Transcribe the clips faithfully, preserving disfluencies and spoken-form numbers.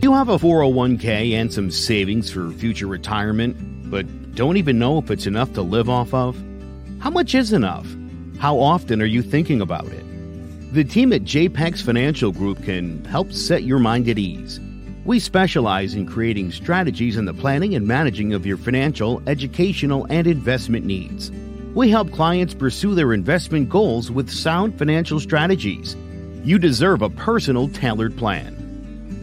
Do you have a four oh one k and some savings for future retirement, but don't even know if it's enough to live off of? How much is enough? How often are you thinking about it? The team at J PEX Financial Group can help set your mind at ease. We specialize in creating strategies in the planning and managing of your financial, educational, and investment needs. We help clients pursue their investment goals with sound financial strategies. You deserve a personal, tailored plan.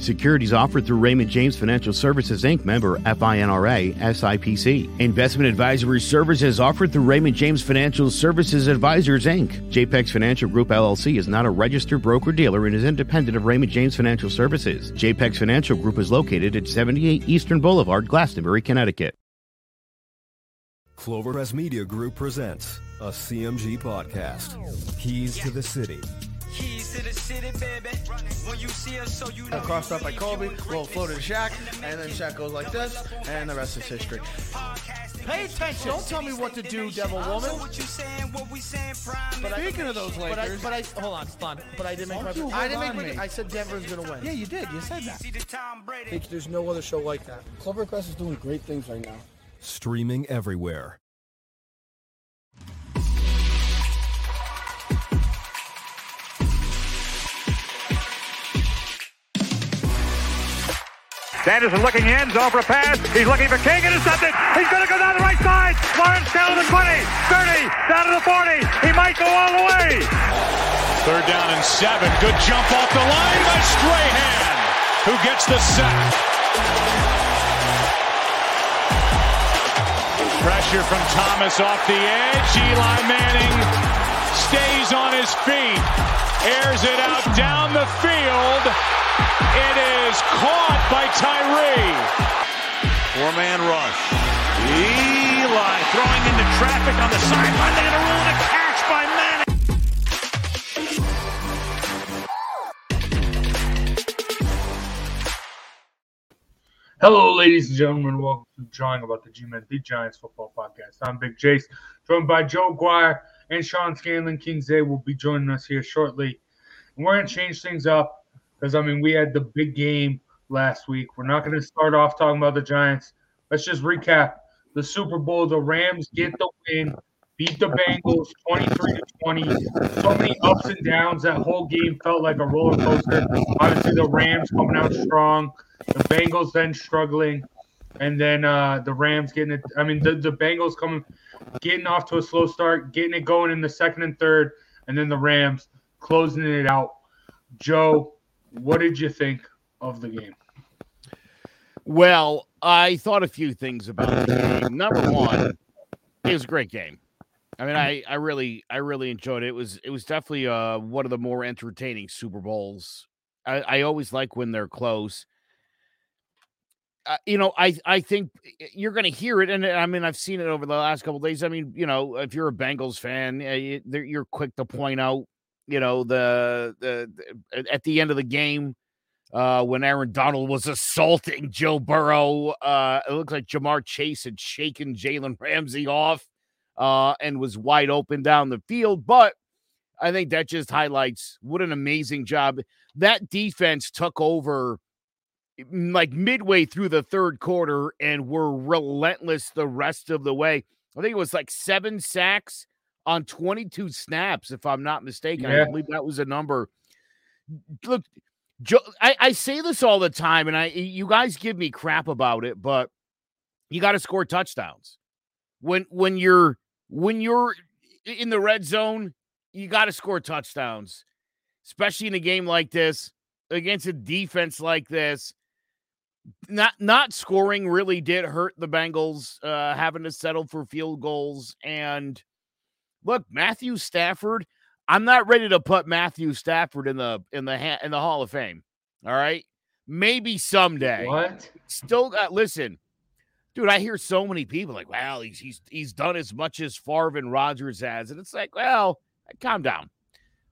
Securities offered through Raymond James Financial Services, Incorporated, member FINRA, S I P C. Investment advisory services offered through Raymond James Financial Services Advisors, Incorporated. J PEX Financial Group, L L C is not a registered broker-dealer and is independent of Raymond James Financial Services. J PEX Financial Group is located at seventy-eight Eastern Boulevard, Glastonbury, Connecticut. Clover Press Media Group presents a C M G podcast. Keys yeah. to the City. Keys to the city, baby. When you see us, so you know. Crossed up by Colby, little flow to Shaq, and then Shaq goes like this, and the rest is history. Pay attention. Don't tell me what to do, devil woman. But speaking of those Lakers, but I, but I hold on, hold on. But I didn't make my. Hold I didn't make my. Me. I said Denver's gonna win. Yeah, you did. You said that. I think there's no other show like that. Clovercrest is doing great things right now. Streaming everywhere. Sanderson looking in, zone for a pass, he's looking for King, and it's something, he's going to go down the right side, Lawrence down to the twenty, thirty, down to the forty, he might go all the way. Third down and seven, good jump off the line by Strahan, who gets the sack. Pressure from Thomas off the edge, Eli Manning stays on his feet, airs it out down the field. It is caught by Tyree. Four-man rush. Eli throwing into traffic on the sideline. They had a roll and a catch by Manning. Hello, ladies and gentlemen. Welcome to Jawing About the G-Men, the Giants Football Podcast. I'm Big Jace, joined by Joe Guire and Sean Scanlon. Kingsley will be joining us here shortly. And we're going to change things up. Because, I mean, we had the big game last week. We're not going to start off talking about the Giants. Let's just recap the Super Bowl. The Rams get the win, beat the Bengals twenty-three to twenty. So many ups and downs. That whole game felt like a roller coaster. Obviously, the Rams coming out strong. The Bengals then struggling. And then uh, the Rams getting it. I mean, the, the Bengals coming, getting off to a slow start, getting it going in the second and third. And then the Rams closing it out. Joe, what did you think of the game? Well, I thought a few things about the game. Number one, it was a great game. I mean, I, I really I really enjoyed it. It was it was definitely uh, one of the more entertaining Super Bowls. I, I always like when they're close. Uh, you know, I, I think you're going to hear it, and I mean, I've seen it over the last couple of days. I mean, you know, if you're a Bengals fan, you're quick to point out, you know, the, the the at the end of the game, uh, when Aaron Donald was assaulting Joe Burrow, uh, it looked like Jamar Chase had shaken Jalen Ramsey off uh, and was wide open down the field. But I think that just highlights what an amazing job. That defense took over like midway through the third quarter and were relentless the rest of the way. I think it was like seven sacks on twenty-two snaps, if I'm not mistaken. Yeah. I believe that was a number. Look, Joe, I, I say this all the time, and I you guys give me crap about it, but you got to score touchdowns. When when you're when you're in the red zone, you got to score touchdowns, especially in a game like this, against a defense like this. Not not scoring really did hurt the Bengals, uh, having to settle for field goals. And look, Matthew Stafford, I'm not ready to put Matthew Stafford in the in the ha- in the Hall of Fame. All right? Maybe someday. What? Still got, listen. Dude, I hear so many people like, well, he's he's he's done as much as Favre and Rodgers has. And it's like, well, calm down.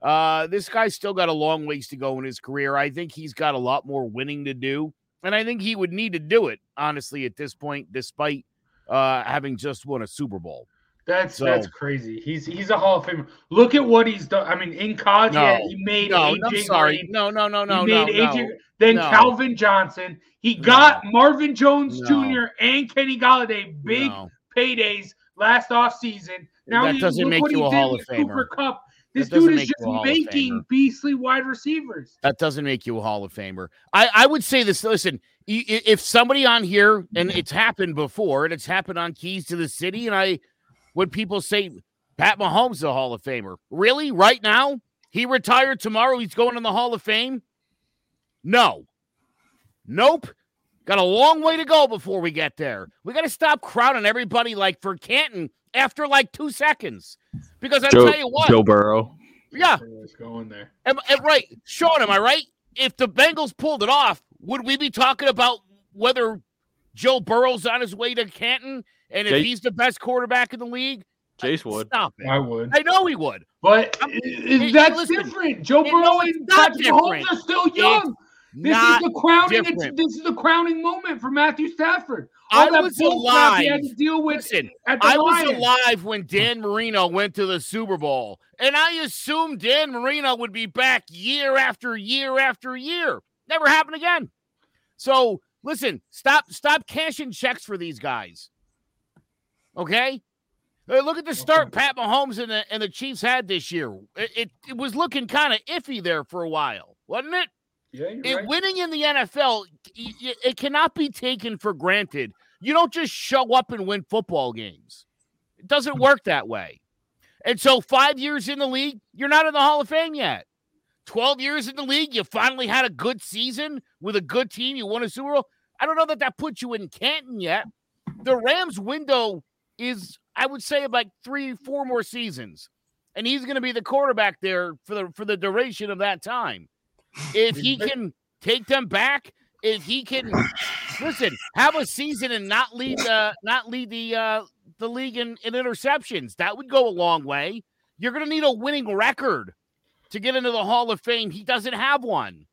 Uh, this guy's still got a long ways to go in his career. I think he's got a lot more winning to do. And I think he would need to do it, honestly, at this point, despite uh, having just won a Super Bowl. That's so, that's crazy. He's he's a Hall of Famer. Look at what he's done. I mean, in college, no, yeah, he made no, A J. I'm sorry. Green. No, no, no, no, he made no, A J, no. Then no. Calvin Johnson. He no. got Marvin Jones no. Junior and Kenny Golladay big no. paydays last offseason. Now that he, doesn't look make what you he a did Hall of Famer. Cooper Kupp. This dude is just making beastly wide receivers. That doesn't make you a Hall of Famer. I, I would say this. Listen, if somebody on here, and it's happened before, and it's happened on Keys to the City, and I, when people say Pat Mahomes is a Hall of Famer, really? Right now? He retired tomorrow. He's going in the Hall of Fame? No. Nope. Got a long way to go before we get there. We got to stop crowding everybody like for Canton after like two seconds. Because I tell you what, Joe Burrow. Yeah. Going there. Am, am, right. Sean, am I right? If the Bengals pulled it off, would we be talking about whether Joe Burrow's on his way to Canton and if Jay- he's the best quarterback in the league? Chase would. Stop it. I would. I know he would. But I mean, it, that's listen, different. Joe Burrow and Patrick Mahomes are still young. It's This Not is the crowning. It's, this is the crowning moment for Matthew Stafford. All I that was alive. He had to deal with Listen, at the I Lions. was alive when Dan Marino went to the Super Bowl, and I assumed Dan Marino would be back year after year after year. Never happened again. So listen, stop, stop cashing checks for these guys. Okay, hey, look at the start Pat Mahomes and the and the Chiefs had this year. It it, it was looking kind of iffy there for a while, wasn't it? Yeah, it, right. Winning in the N F L, it cannot be taken for granted. You don't just show up and win football games. It doesn't work that way. And so five years in the league, you're not in the Hall of Fame yet. twelve years in the league, you finally had a good season with a good team. You won a Super Bowl. I don't know that that puts you in Canton yet. The Rams' window is, I would say, about three, four more seasons. And he's going to be the quarterback there for the for the duration of that time. If he can take them back, if he can listen, have a season and not lead the not lead the uh, the league in, in interceptions, that would go a long way. You're going to need a winning record to get into the Hall of Fame. He doesn't have one,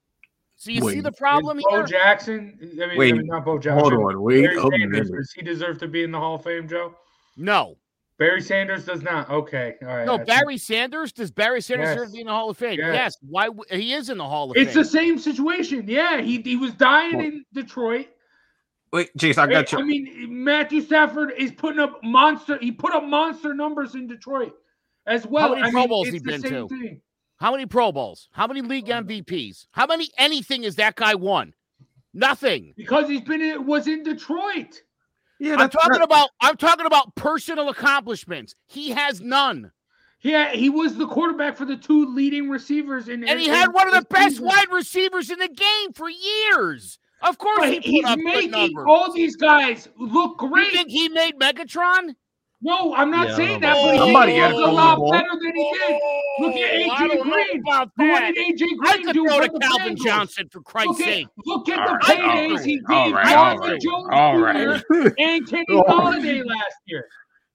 so you Wait. see the problem Bo here. Bo Jackson, I mean, Wait. I mean, not Bo Jackson. Hold on, Wait. Barry oh, Sanders, does he deserve to be in the Hall of Fame, Joe? No. Barry Sanders does not. Okay. All right. No, Barry Sanders. Does Barry Sanders yes. serve in the Hall of Fame? Yes. yes. Why? W- he is in the Hall of it's Fame. It's the same situation. Yeah. He he was dying well, in Detroit. Wait, Jason, I got you. I mean, Matthew Stafford is putting up monster. He put up monster numbers in Detroit as well. How many I Pro mean, Bowls he been to? Thing. How many Pro Bowls? How many league M V Ps? How many anything has that guy won? Nothing. Because he's been in, was in Detroit. Yeah, I'm talking right. about I'm talking about personal accomplishments. He has none. Yeah, he was the quarterback for the two leading receivers in, and in, he had in, one of the best season. wide receivers in the game for years. Of course, but he he's put up making all these guys look great. You think he made Megatron? No, I'm not yeah, saying that. But somebody he was a lot ball. better than he did. Look at A J Green. What did A J Green I could do throw to Calvin Bengals? Johnson for Christ's look at, sake? Look at all the right, paydays right, he gave Marvin Jones right. Junior and Kenny Golladay last year.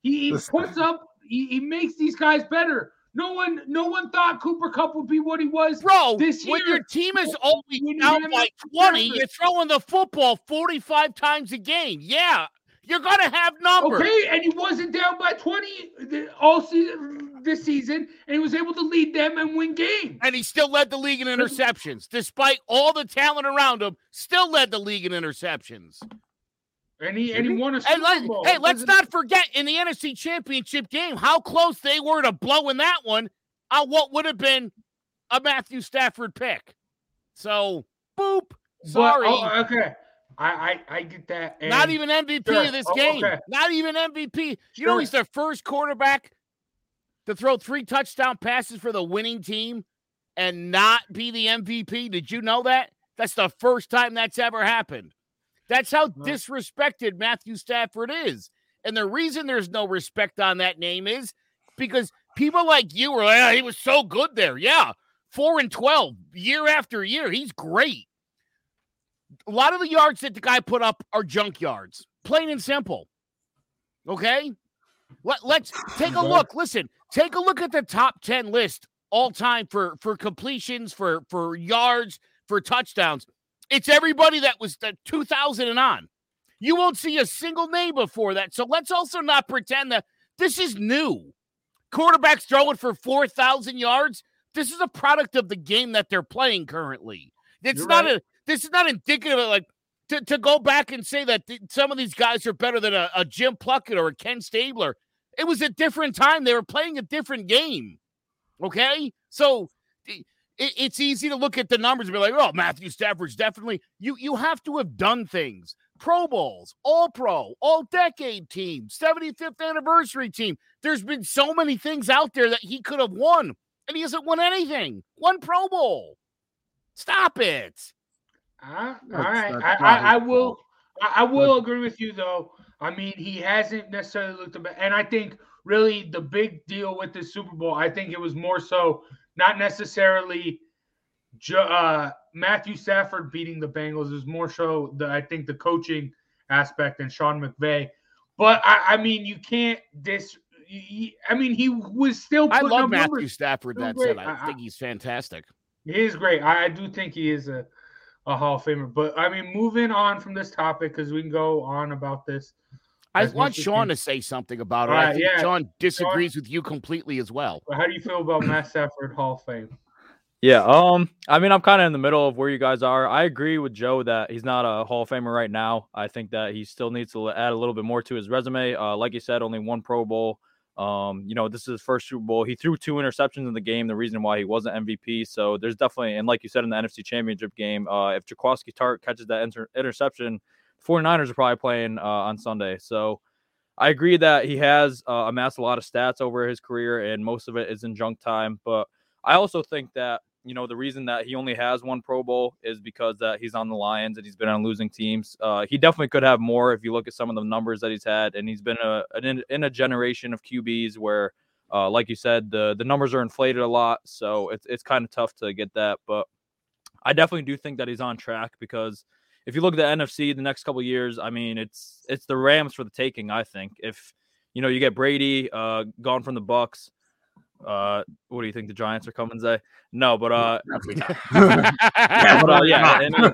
He, he puts up. He, he makes these guys better. No one, no one thought Cooper Kupp would be what he was, bro. This year, when your team is only down by twenty, you're throwing the football forty-five times a game. Yeah. You're going to have numbers. Okay, and he wasn't down by twenty all season this season, and he was able to lead them and win games. And he still led the league in interceptions. Despite all the talent around him, still led the league in interceptions. And he, and he won a Super let, Bowl. Hey, let's not forget in the N F C Championship game how close they were to blowing that one on what would have been a Matthew Stafford pick. So, boop, sorry. But, oh, okay. I, I I get that. And not even M V P sure. of this oh, game. Okay. Not even M V P. You know, he's the first quarterback to throw three touchdown passes for the winning team and not be the M V P. Did you know that? That's the first time that's ever happened. That's how huh. disrespected Matthew Stafford is. And the reason there's no respect on that name is because people like you were like, oh, he was so good there. Yeah, four and twelve, year after year. He's great. A lot of the yards that the guy put up are junk yards. Plain and simple. Okay? Let, let's take a look. Listen, take a look at the top ten list all time for, for completions, for, for yards, for touchdowns. It's everybody that was the two thousand and on. You won't see a single name before that. So let's also not pretend that this is new. Quarterbacks throwing for four thousand yards. This is a product of the game that they're playing currently. It's You're not right. a. This is not indicative of like to, to go back and say that th- some of these guys are better than a, a Jim Pluckett or a Ken Stabler. It was a different time. They were playing a different game. Okay, so it, it's easy to look at the numbers and be like, "Oh, Matthew Stafford's definitely." You you have to have done things. Pro Bowls, All-Pro, All-Decade team, seventy-fifth anniversary team. There's been so many things out there that he could have won, and he hasn't won anything. One Pro Bowl. Stop it. Uh, all right. I, I, I will I will agree with you, though. I mean, he hasn't necessarily looked about. And I think really the big deal with the Super Bowl, I think it was more so not necessarily uh, Matthew Stafford beating the Bengals. It was more so, the, I think, the coaching aspect and Sean McVay. But, I, I mean, you can't dis. I mean, he was still putting I love up Matthew numbers. Stafford, that said. I, I think he's fantastic. He is great. I, I do think he is a, a Hall of Famer. But, I mean, moving on from this topic, because we can go on about this. I want Sean to say something about it. Right, I think yeah. Sean disagrees Sean, with you completely as well. How do you feel about Matt Stafford Hall of Fame? Yeah, um, I mean, I'm kind of in the middle of where you guys are. I agree with Joe that he's not a Hall of Famer right now. I think that he still needs to add a little bit more to his resume. Uh, like you said, only one Pro Bowl. Um, you know, this is his first Super Bowl. He threw two interceptions in the game, the reason why he wasn't M V P. So there's definitely, and like you said, in the N F C Championship game, uh, if Jaquaski Tart catches that inter- interception, forty-niners are probably playing uh, on Sunday. So I agree that he has uh, amassed a lot of stats over his career, and most of it is in junk time. But I also think that, you know, the reason that he only has one Pro Bowl is because that he's on the Lions and he's been on losing teams. Uh, he definitely could have more if you look at some of the numbers that he's had, and he's been a, an, in a generation of Q Bs where, uh, like you said, the the numbers are inflated a lot, so it's it's kind of tough to get that. But I definitely do think that he's on track, because if you look at the N F C the next couple of years, I mean, it's it's the Rams for the taking, I think. If, you know, you get Brady uh, gone from the Bucs. Uh, what do you think the Giants are coming today? No, but uh, yeah, but, uh yeah, and, uh,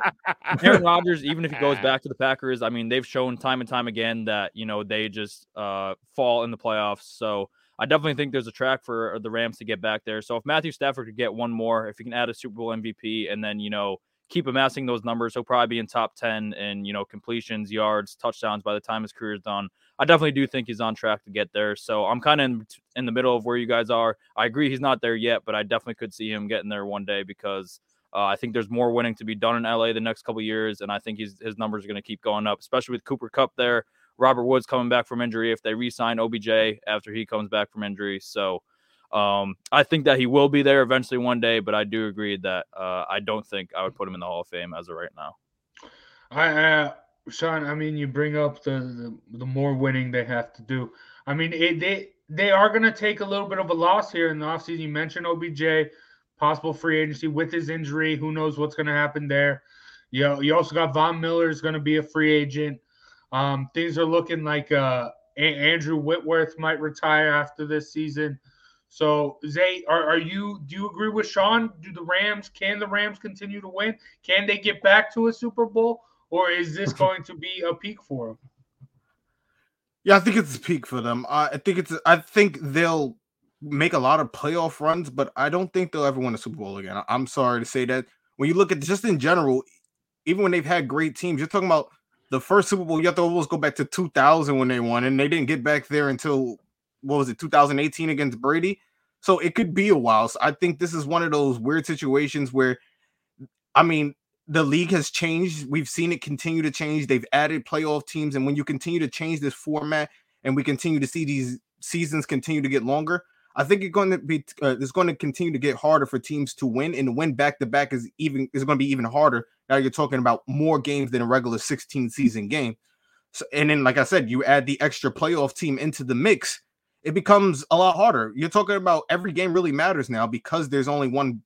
Aaron Rodgers, even if he goes back to the Packers, I mean, they've shown time and time again that, you know, they just uh fall in the playoffs. So I definitely think there's a track for the Rams to get back there. So if Matthew Stafford could get one more, if he can add a Super Bowl M V P, and then, you know, keep amassing those numbers, he'll probably be in top ten in, you know, completions, yards, touchdowns by the time his career is done. I definitely do think he's on track to get there. So I'm kind of in, in the middle of where you guys are. I agree he's not there yet, but I definitely could see him getting there one day, because uh, I think there's more winning to be done in L A the next couple of years, and I think he's, his numbers are going to keep going up, especially with Cooper Kupp there, Robert Woods coming back from injury, if they re-sign O B J after he comes back from injury. So um, I think that he will be there eventually one day, but I do agree that uh, I don't think I would put him in the Hall of Fame as of right now. I uh... Sean, I mean, you bring up the, the, the more winning they have to do. I mean, it, they they are going to take a little bit of a loss here in the offseason. You mentioned O B J, possible free agency with his injury. Who knows what's going to happen there? You know, you also got Von Miller is going to be a free agent. Um, things are looking like uh, a- Andrew Whitworth might retire after this season. So, Zay, are, are you? Do you agree with Sean? Do the Rams? Can the Rams continue to win? Can they get back to a Super Bowl? Or is this going to be a peak for them? Yeah, I think it's a peak for them. Uh, I think it's. I think they'll make a lot of playoff runs, but I don't think they'll ever win a Super Bowl again. I'm sorry to say that. When you look at just in general, even when they've had great teams, you're talking about the first Super Bowl. You have to almost go back to two thousand when they won, and they didn't get back there until, what was it, two thousand eighteen against Brady? So it could be a while. So I think this is one of those weird situations where, I mean, the league has changed. We've seen it continue to change. They've added playoff teams. And when you continue to change this format and we continue to see these seasons continue to get longer, I think it's going to be, uh, it's going to continue to get harder for teams to win, and to win back to back is even, is going to be even harder. Now you're talking about more games than a regular sixteen season game. So, and then, like I said, you add the extra playoff team into the mix. It becomes a lot harder. You're talking about every game really matters now, because there's only one,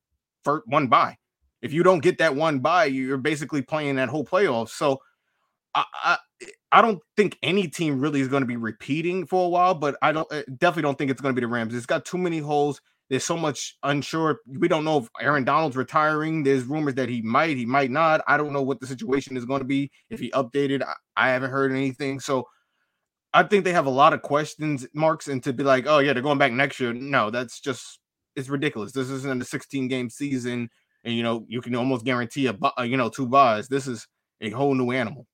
one bye. If you don't get that one bye, you're basically playing that whole playoff. So I, I I don't think any team really is going to be repeating for a while, but I don't I definitely don't think it's going to be the Rams. It's got too many holes. There's so much unsure. We don't know if Aaron Donald's retiring. There's rumors that he might, he might not. I don't know what the situation is going to be. If he updated, I, I haven't heard anything. So I think they have a lot of questions marks, and to be like, oh yeah, they're going back next year. No, that's just, it's ridiculous. This isn't a sixteen game season. And, you know, you can almost guarantee a, you know, two buys. This is a whole new animal.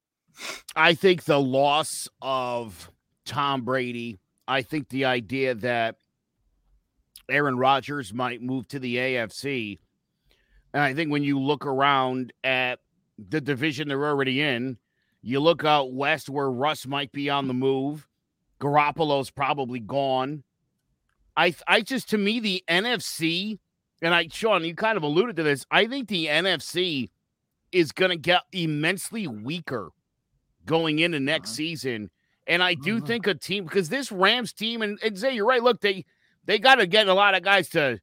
I think the loss of Tom Brady, I think the idea that Aaron Rodgers might move to the A F C. And I think when you look around at the division they're already in, you look out west where Russ might be on the move. Garoppolo's probably gone. I I just, to me, the N F C, and I, Sean, you kind of alluded to this, I think the N F C is going to get immensely weaker going into next season. And I do think a team, because this Rams team, and, and Zay, you're right, look, they they got to get a lot of guys to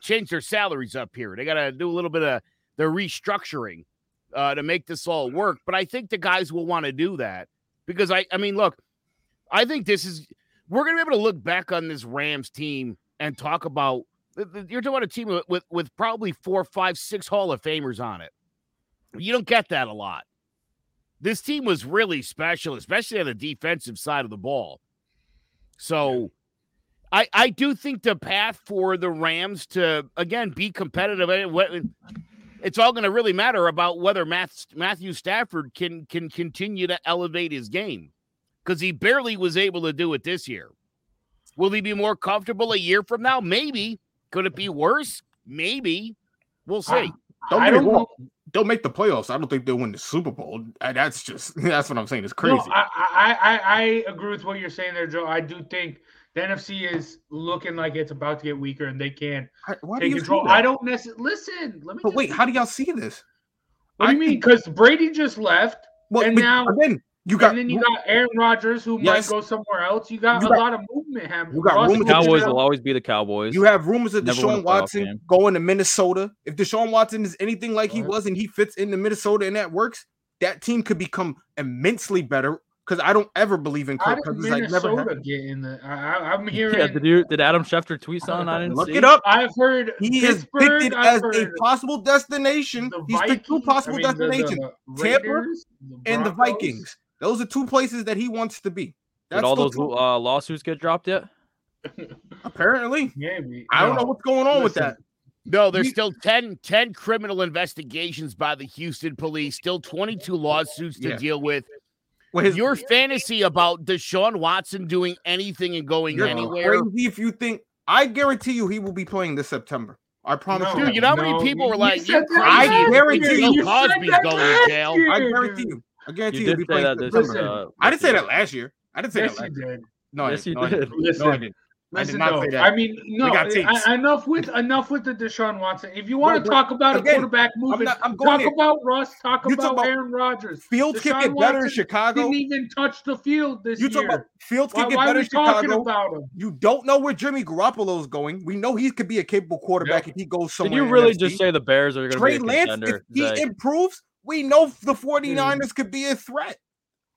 change their salaries up here. They got to do a little bit of their restructuring uh, to make this all work. But I think the guys will want to do that because, I, I mean, look, I think this is – we're going to be able to look back on this Rams team and talk about – you're talking about a team with, with probably four, five, six Hall of Famers on it. You don't get that a lot. This team was really special, especially on the defensive side of the ball. So I, I do think the path for the Rams to, again, be competitive, it's all going to really matter about whether Matthew Stafford can, can continue to elevate his game, because he barely was able to do it this year. Will he be more comfortable a year from now? Maybe. Could it be worse? Maybe. We'll see. Ah. Don't, I don't know. They'll make the playoffs. I don't think they'll win the Super Bowl. That's just that's what I'm saying. It's crazy. No, I, I, I agree with what you're saying there, Joe. I do think the N F C is looking like it's about to get weaker, and they can Why take control. I don't necessarily listen. Let me. But wait, how do y'all see this? What I do you mean? Because Brady just left, well, and now again, you got and then you got Aaron Rodgers, who yes. might go somewhere else. You got, you got a lot of movement happening. You got rumors. The Cowboys will always be the Cowboys. You have rumors of Never Deshaun Watson going to Minnesota. If Deshaun Watson is anything like right. he was and he fits into Minnesota and that works, that team could become immensely better, because I don't ever believe in Kirk Cousins. Like, never get in the, I, I'm hearing. Yeah, did, you, did Adam Schefter tweet something? I didn't look see. Look it up. I've heard he is picked as a possible destination. He's picked two possible I mean, destinations, the, the Raiders, Tampa the and the Vikings. Those are two places that he wants to be. That's Did all those uh, lawsuits get dropped yet? Apparently. Yeah, we, I don't no. know what's going on Listen, with that. No, there's we, still ten, ten criminal investigations by the Houston police, still twenty-two lawsuits to yeah. deal with. Well, his, Your fantasy about Deshaun Watson doing anything and going anywhere. Crazy if you think, I guarantee you he will be playing this September. I promise no, you. Dude, you know how no, many people were like, you I guarantee you. Cosby's going to jail. I guarantee you. I guarantee you. you did say that this, listen, uh, I didn't say that last year. I didn't say yes, that last year. Did. No, yes, I didn't. You did. No, listen, no, I didn't. Listen, I did not no. say that. I mean, no. I, enough with enough with the Deshaun Watson. If you want no, to talk about again, a quarterback moving, I'm not, I'm talk in. about Russ. Talk about, talk about Aaron Rodgers. Fields can get better in Chicago. Didn't even touch the field this you year. You talk about Fields can get better in Chicago. About him? You don't know where Jimmy Garoppolo's going. We know he could be a capable quarterback yeah. if he goes somewhere. Did you really just say the Bears are going to be a contender? If he improves, we know the 49ers could be a threat.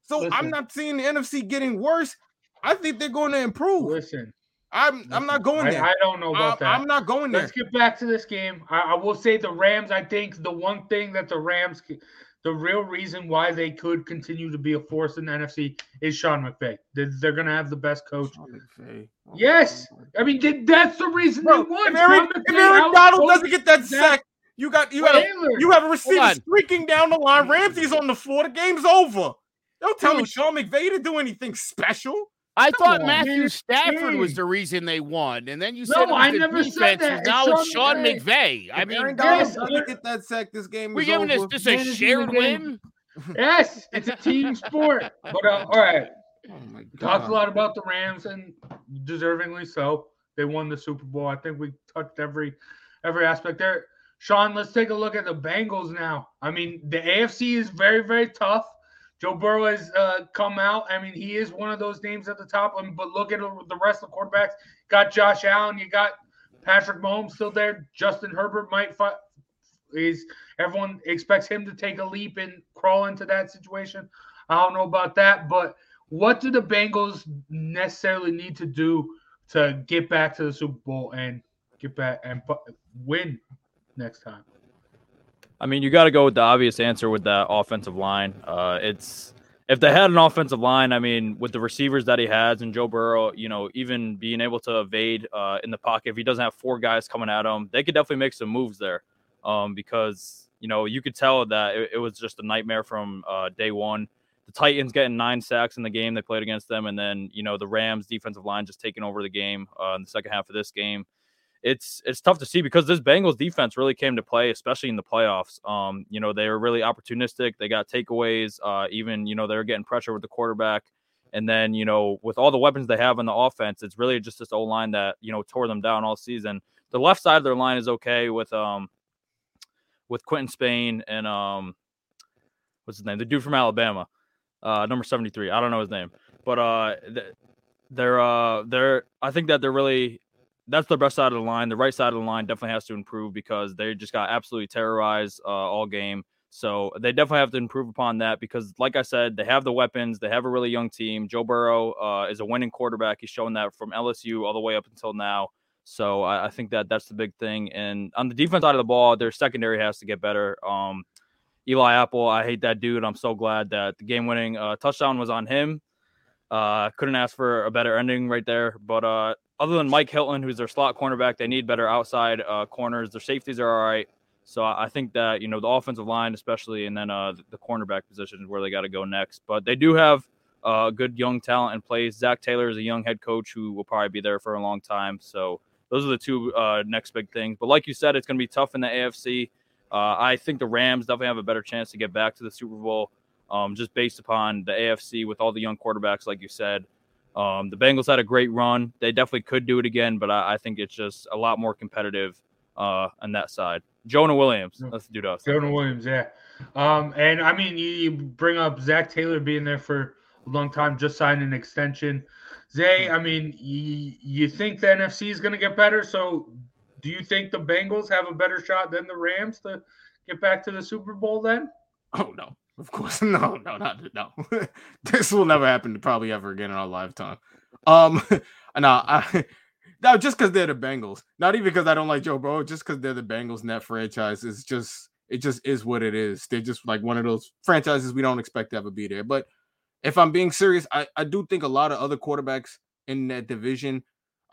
So listen, I'm not seeing the N F C getting worse. I think they're going to improve. Listen, I'm I'm not going I, there. I don't know about I, that. I'm not going there. Let's get back to this game. I, I will say the Rams, I think the one thing that the Rams, the real reason why they could continue to be a force in the N F C is Sean McVay. They're, they're going to have the best coach. Oh, yes. I mean, they, that's the reason Bro, they won. If Aaron, if Aaron Donald doesn't get that sack, You got you got you have a receiver streaking down the line. Ramsey's on the floor. The game's over. Don't tell Dude. me Sean McVay to do anything special. I Come thought on, Matthew man. Stafford was the reason they won, and then you said no, I never said that. Now it's Sean, Sean McVay. McVay. I mean, Aaron yes, Donald get that sack. This game. We're giving over. this just a shared win. Yes, it's a team sport. But uh, all right, oh my God. Talked a lot about the Rams, and deservingly so. They won the Super Bowl. I think we touched every every aspect there. Sean, let's take a look at the Bengals now. I mean, the A F C is very, very tough. Joe Burrow has uh, come out. I mean, he is one of those names at the top. I mean, but look at the rest of the quarterbacks. Got Josh Allen. You got Patrick Mahomes still there. Justin Herbert might fight. He's, everyone expects him to take a leap and crawl into that situation. I don't know about that, but what do the Bengals necessarily need to do to get back to the Super Bowl and get back and win next time? I mean, you got to go with the obvious answer with that offensive line. Uh, it's if they had an offensive line, I mean, with the receivers that he has and Joe Burrow, you know, even being able to evade uh, in the pocket, if he doesn't have four guys coming at him, they could definitely make some moves there um, because, you know, you could tell that it, it was just a nightmare from uh, day one. The Titans getting nine sacks in the game they played against them. And then, you know, the Rams defensive line just taking over the game uh, in the second half of this game. It's it's tough to see because this Bengals defense really came to play, especially in the playoffs. Um, you know, they were really opportunistic. They got takeaways. Uh, even, you know, they were getting pressure with the quarterback. And then, you know, with all the weapons they have on the offense, it's really just this O-line that, you know, tore them down all season. The left side of their line is okay with um with Quentin Spain and um what's his name? The dude from Alabama, uh, number seventy-three. I don't know his name. But uh, they're uh, they're I think that they're really – that's the best side of the line. The right side of the line definitely has to improve because they just got absolutely terrorized uh, all game. So they definitely have to improve upon that because, like I said, they have the weapons. They have a really young team. Joe Burrow uh, is a winning quarterback. He's shown that from L S U all the way up until now. So I, I think that that's the big thing. And on the defense side of the ball, their secondary has to get better. Um, Eli Apple, I hate that dude. I'm so glad that the game-winning uh, touchdown was on him. Uh, couldn't ask for a better ending right there. But uh, other than Mike Hilton, who's their slot cornerback, they need better outside uh, corners. Their safeties are all right. So I think that, you know, the offensive line especially, and then uh, the cornerback position is where they got to go next. But they do have uh, good young talent in place. Zach Taylor is a young head coach who will probably be there for a long time. So those are the two uh, next big things. But like you said, it's going to be tough in the A F C. Uh, I think the Rams definitely have a better chance to get back to the Super Bowl. Um, just based upon the A F C with all the young quarterbacks, like you said. Um, the Bengals had a great run. They definitely could do it again, but I, I think it's just a lot more competitive uh, on that side. Jonah Williams. Let's do that. Jonah Williams, yeah. Um, and, I mean, you bring up Zach Taylor being there for a long time, just signed an extension. Zay, I mean, you, you think the N F C is going to get better, so do you think the Bengals have a better shot than the Rams to get back to the Super Bowl then? Oh, no. Of course, no, no, not no. This will never happen, probably ever again in our lifetime. Um, no, I no, just because they're the Bengals, not even because I don't like Joe Burrow, just because they're the Bengals. Net franchise is just it just is what it is. They're just like one of those franchises we don't expect to ever be there. But if I'm being serious, I I do think a lot of other quarterbacks in that division.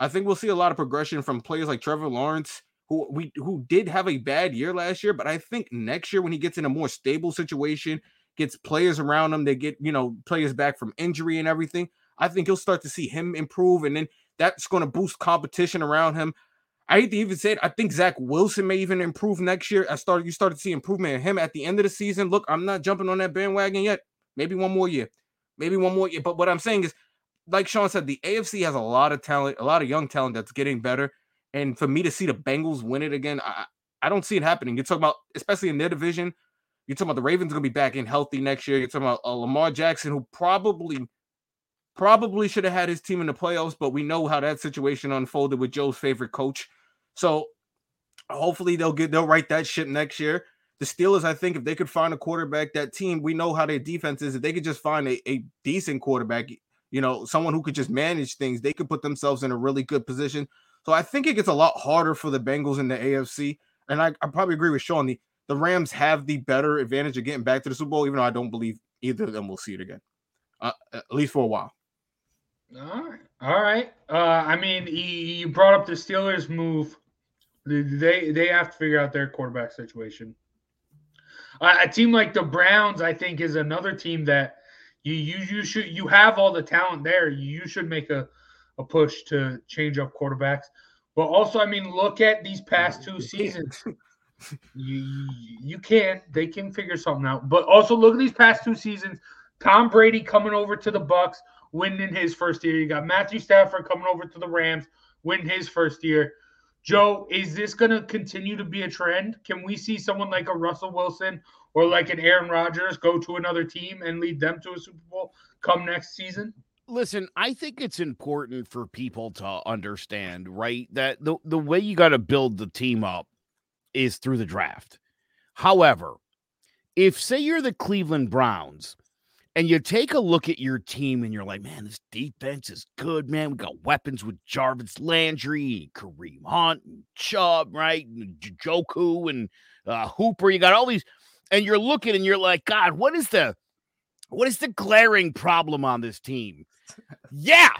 I think we'll see a lot of progression from players like Trevor Lawrence, who we who did have a bad year last year, but I think next year when he gets in a more stable situation, gets players around him, they get, you know, players back from injury and everything, I think you'll start to see him improve, and then that's going to boost competition around him. I hate to even say it, I think Zach Wilson may even improve next year. I started, you started to see improvement in him at the end of the season. Look, I'm not jumping on that bandwagon yet. Maybe one more year. Maybe one more year. But what I'm saying is, like Sean said, the A F C has a lot of talent, a lot of young talent that's getting better. And for me to see the Bengals win it again, I, I don't see it happening. You're talking about, especially in their division, you're talking about the Ravens going to be back in healthy next year. You're talking about uh, Lamar Jackson, who probably, probably should have had his team in the playoffs, but we know how that situation unfolded with Joe's favorite coach. So hopefully they'll get they'll right that ship next year. The Steelers, I think, if they could find a quarterback, that team, we know how their defense is. If they could just find a, a decent quarterback, you know, someone who could just manage things, they could put themselves in a really good position. So I think it gets a lot harder for the Bengals in the A F C. And I, I probably agree with Sean. The, the Rams have the better advantage of getting back to the Super Bowl, even though I don't believe either of them will see it again, uh, at least for a while. All right. All right. Uh, I mean, you brought up the Steelers move. They they have to figure out their quarterback situation. Uh, a team like the Browns, I think, is another team that you you you should you have all the talent there. You should make a, a push to change up quarterbacks. But also, I mean, look at these past two seasons. You, you can. They can figure something out. But also, look at these past two seasons. Tom Brady coming over to the Bucs, winning his first year. You got Matthew Stafford coming over to the Rams, winning his first year. Joe, is this going to continue to be a trend? Can we see someone like a Russell Wilson or like an Aaron Rodgers go to another team and lead them to a Super Bowl come next season? Listen, I think it's important for people to understand, right, that the, the way you got to build the team up is through the draft. However, if say you're the Cleveland Browns and you take a look at your team and you're like, man, this defense is good, man. We got weapons with Jarvis Landry, Kareem Hunt, and Chubb, right? And Joku and uh, Hooper. You got all these, and you're looking and you're like, God, what is the, what is the glaring problem on this team? Yeah,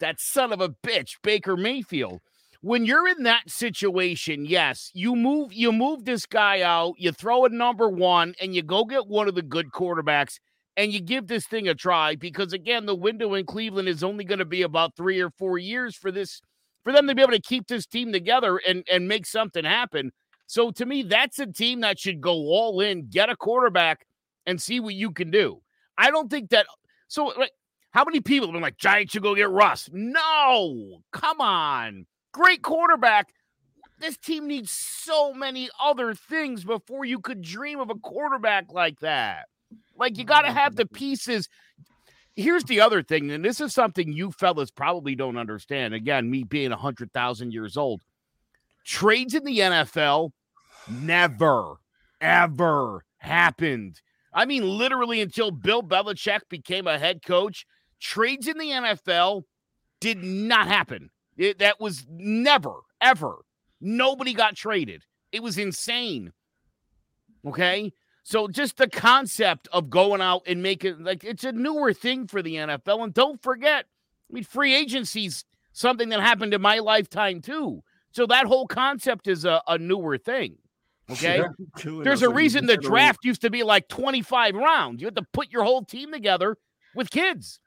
that son of a bitch, Baker Mayfield. When you're in that situation, yes, you move, you move this guy out, you throw a number one, and you go get one of the good quarterbacks, and you give this thing a try, because again, the window in Cleveland is only going to be about three or four years for this, for them to be able to keep this team together and, and make something happen. So to me, that's a team that should go all in, get a quarterback, and see what you can do. I don't think that – so like, how many people have been like, Giants should go get Russ? No, come on. Great quarterback. This team needs so many other things before you could dream of a quarterback like that. Like, you got to have the pieces. Here's the other thing, and this is something you fellas probably don't understand. Again, me being one hundred thousand years old. Trades in the N F L never, ever happened. I mean, literally until Bill Belichick became a head coach, trades in the N F L did not happen. It, that was never, ever. Nobody got traded. It was insane. Okay? So just the concept of going out and making, like, it's a newer thing for the N F L. And don't forget, I mean, free agency's something that happened in my lifetime too. So that whole concept is a, a newer thing. Okay? There's a reason the draft used to be like twenty-five rounds. You had to put your whole team together with kids.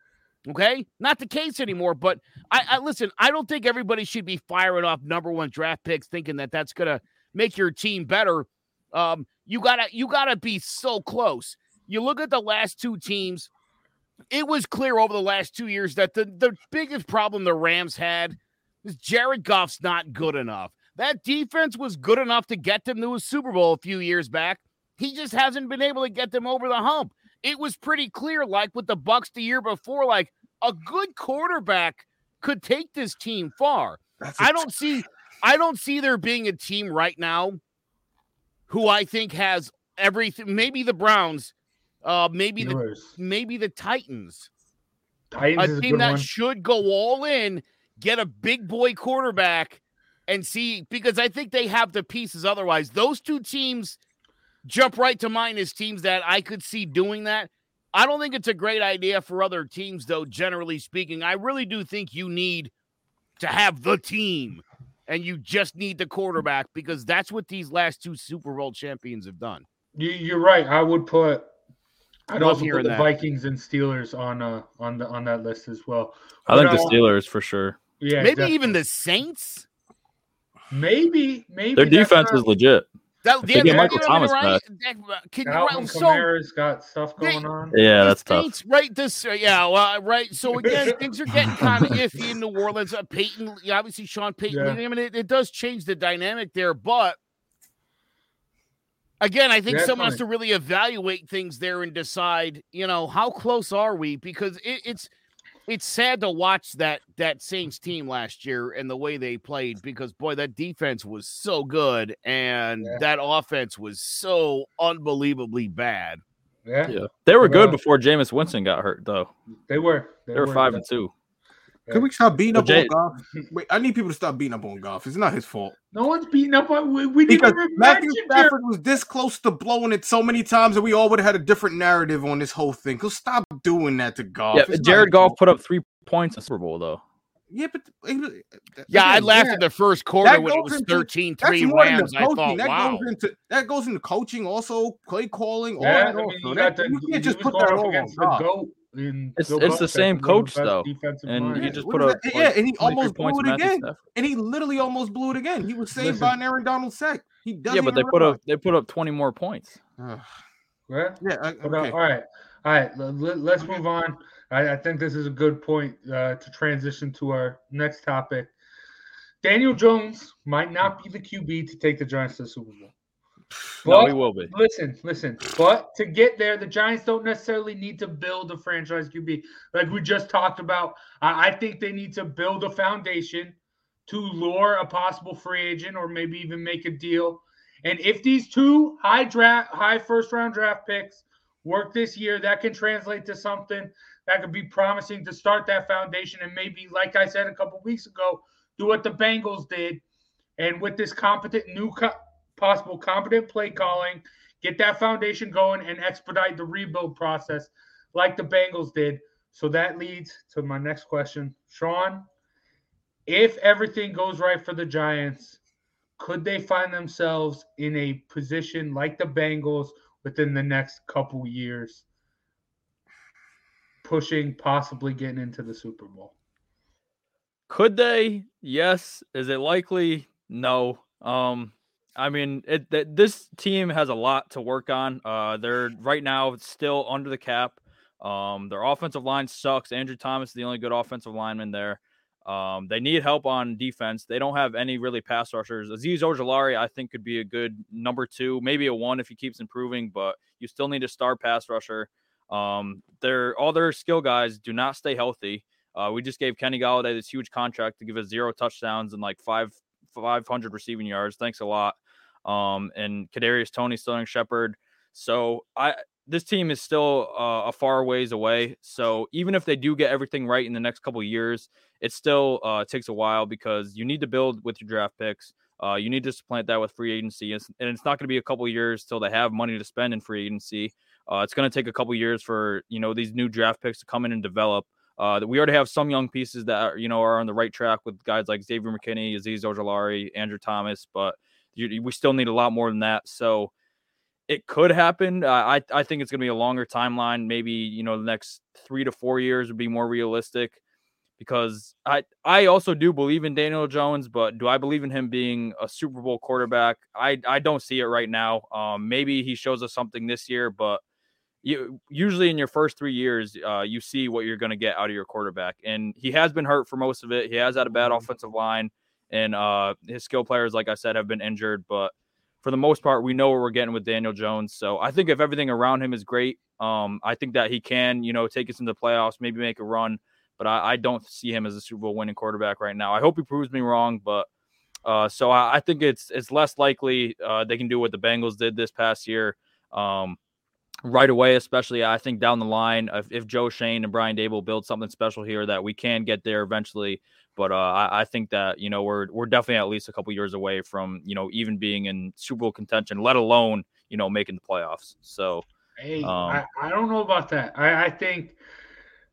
Okay, not the case anymore, but I, I listen, I don't think everybody should be firing off number one draft picks thinking that that's going to make your team better. Um, you got to you got to be so close. You look at the last two teams. It was clear over the last two years that the, the biggest problem the Rams had is Jared Goff's not good enough. That defense was good enough to get them to a Super Bowl a few years back. He just hasn't been able to get them over the hump. It was pretty clear, like with the Bucs the year before, like a good quarterback could take this team far. That's I don't t- see, I don't see there being a team right now who I think has everything. Maybe the Browns, uh, maybe Yours. the maybe the Titans, Titans a team that one. should go all in, get a big boy quarterback, and see, because I think they have the pieces. Otherwise, those two teams jump right to mind as teams that I could see doing that. I don't think it's a great idea for other teams, though, generally speaking. I really do think you need to have the team, and you just need the quarterback, because that's what these last two Super Bowl champions have done. You're right. I would put – I'd also put the that. Vikings and Steelers on uh, on the on that list as well. I think like the Steelers for sure. Yeah, maybe definitely. Even the Saints? Maybe. maybe Their defense not- is legit. That, yeah, get Michael Thomas right, that, can Calvin you, so, Kamara's got stuff going they, on. Yeah, that's tough. Right this, yeah, well, right. So again, things are getting kind of iffy in New Orleans. Uh, Peyton, obviously, Sean Payton. Yeah. I mean, it, it does change the dynamic there, but again, I think yeah, someone has to really evaluate things there and decide, you know, how close are we? Because it, it's it's sad to watch that that Saints team last year and the way they played, because, boy, that defense was so good, and yeah. that offense was so unbelievably bad. Yeah, yeah. They were good before Jameis Winston got hurt, though. They were. They, they were five and two. Yeah. Can we stop beating up Jay- on Goff? Wait, I need people to stop beating up on Goff. It's not his fault. No one's beating up on we, we because Matthew Stafford was this close to blowing it so many times that we all would have had a different narrative on this whole thing. So stop doing that to Goff. Yeah, Jared Goff put up three points in the Super Bowl, though. Yeah, but yeah, I laughed in the first quarter when it was thirteen three Rams. I thought, wow, that goes into coaching, also play calling. Yeah, all that. You can't just put that all on Goff. It's, it's the same coach, though, and you just put up. Yeah, and he almost blew it again, and he literally almost blew it again. He was saved by an Aaron Donald sack. He does. Yeah, but they put up they put up twenty more points. Yeah. Yeah. All right. All right. Let's move on. I, I think this is a good point uh, to transition to our next topic. Daniel Jones might not be the Q B to take the Giants to the Super Bowl. But, no, he will be. Listen, listen. But to get there, the Giants don't necessarily need to build a franchise Q B. Like we just talked about, I, I think they need to build a foundation to lure a possible free agent or maybe even make a deal. And if these two high draft, high first-round draft picks work this year, that can translate to something that could be promising to start that foundation. And maybe, like I said a couple weeks ago, do what the Bengals did. And with this competent, new co- possible competent play calling, get that foundation going and expedite the rebuild process like the Bengals did. So that leads to my next question. Sean, if everything goes right for the Giants, could they find themselves in a position like the Bengals within the next couple years, pushing, possibly getting into the Super Bowl? Could they? Yes. Is it likely? No. Um, I mean, it, th- this team has a lot to work on. Uh, they're right now still under the cap. Um, their offensive line sucks. Andrew Thomas is the only good offensive lineman there. Um, they need help on defense. They don't have any really pass rushers. Azeez Ojulari, I think, could be a good number two, maybe a one if he keeps improving, but you still need a star pass rusher. Um, they're, all their skill guys do not stay healthy. Uh, we just gave Kenny Golladay this huge contract to give us zero touchdowns and like five, 500 receiving yards. Thanks a lot. Um, and Kadarius Toney, Sterling Shepard. So I, this team is still uh, a far ways away. So even if they do get everything right in the next couple of years, it still uh, takes a while because you need to build with your draft picks. Uh, you need to supplant that with free agency. And it's not going to be a couple of years till they have money to spend in free agency. Uh, it's going to take a couple of years for, you know, these new draft picks to come in and develop. Uh, we already have some young pieces that are, you know, are on the right track with guys like Xavier McKinney, Azeez Ojulari, Andrew Thomas, but you, we still need a lot more than that. So it could happen. Uh, I, I think it's going to be a longer timeline. Maybe, you know, the next three to four years would be more realistic because I, I also do believe in Daniel Jones, but do I believe in him being a Super Bowl quarterback? I, I don't see it right now. Um, maybe he shows us something this year, but you usually in your first three years, uh, you see what you're going to get out of your quarterback. And he has been hurt for most of it. He has had a bad offensive line and uh, his skill players, like I said, have been injured, but for the most part, we know what we're getting with Daniel Jones. So I think if everything around him is great, um, I think that he can, you know, take us into the playoffs, maybe make a run, but I, I don't see him as a Super Bowl winning quarterback right now. I hope he proves me wrong, but uh, so I, I think it's, it's less likely uh, they can do what the Bengals did this past year. Um, right away, especially I think down the line, if, if Joe Shane and Brian Dable build something special here that we can get there eventually. But uh, I, I think that, you know, we're, we're definitely at least a couple years away from, you know, even being in Super Bowl contention, let alone, you know, making the playoffs. So, Hey, um, I, I don't know about that. I, I think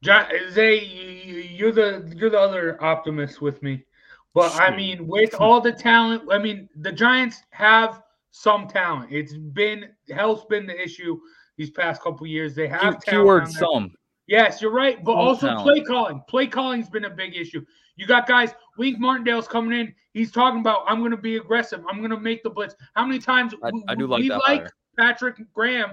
John, Zay, you're the, you're the other optimist with me, but shoot. I mean, with all the talent, I mean, the Giants have some talent. It's been, health's been the issue these past couple years. They have keyword some. Yes, you're right. But also play calling. Play calling's been a big issue. You got guys, Wink Martindale's coming in. He's talking about, I'm going to be aggressive. I'm going to make the blitz. How many times I, we, I do like, we that like Patrick Graham?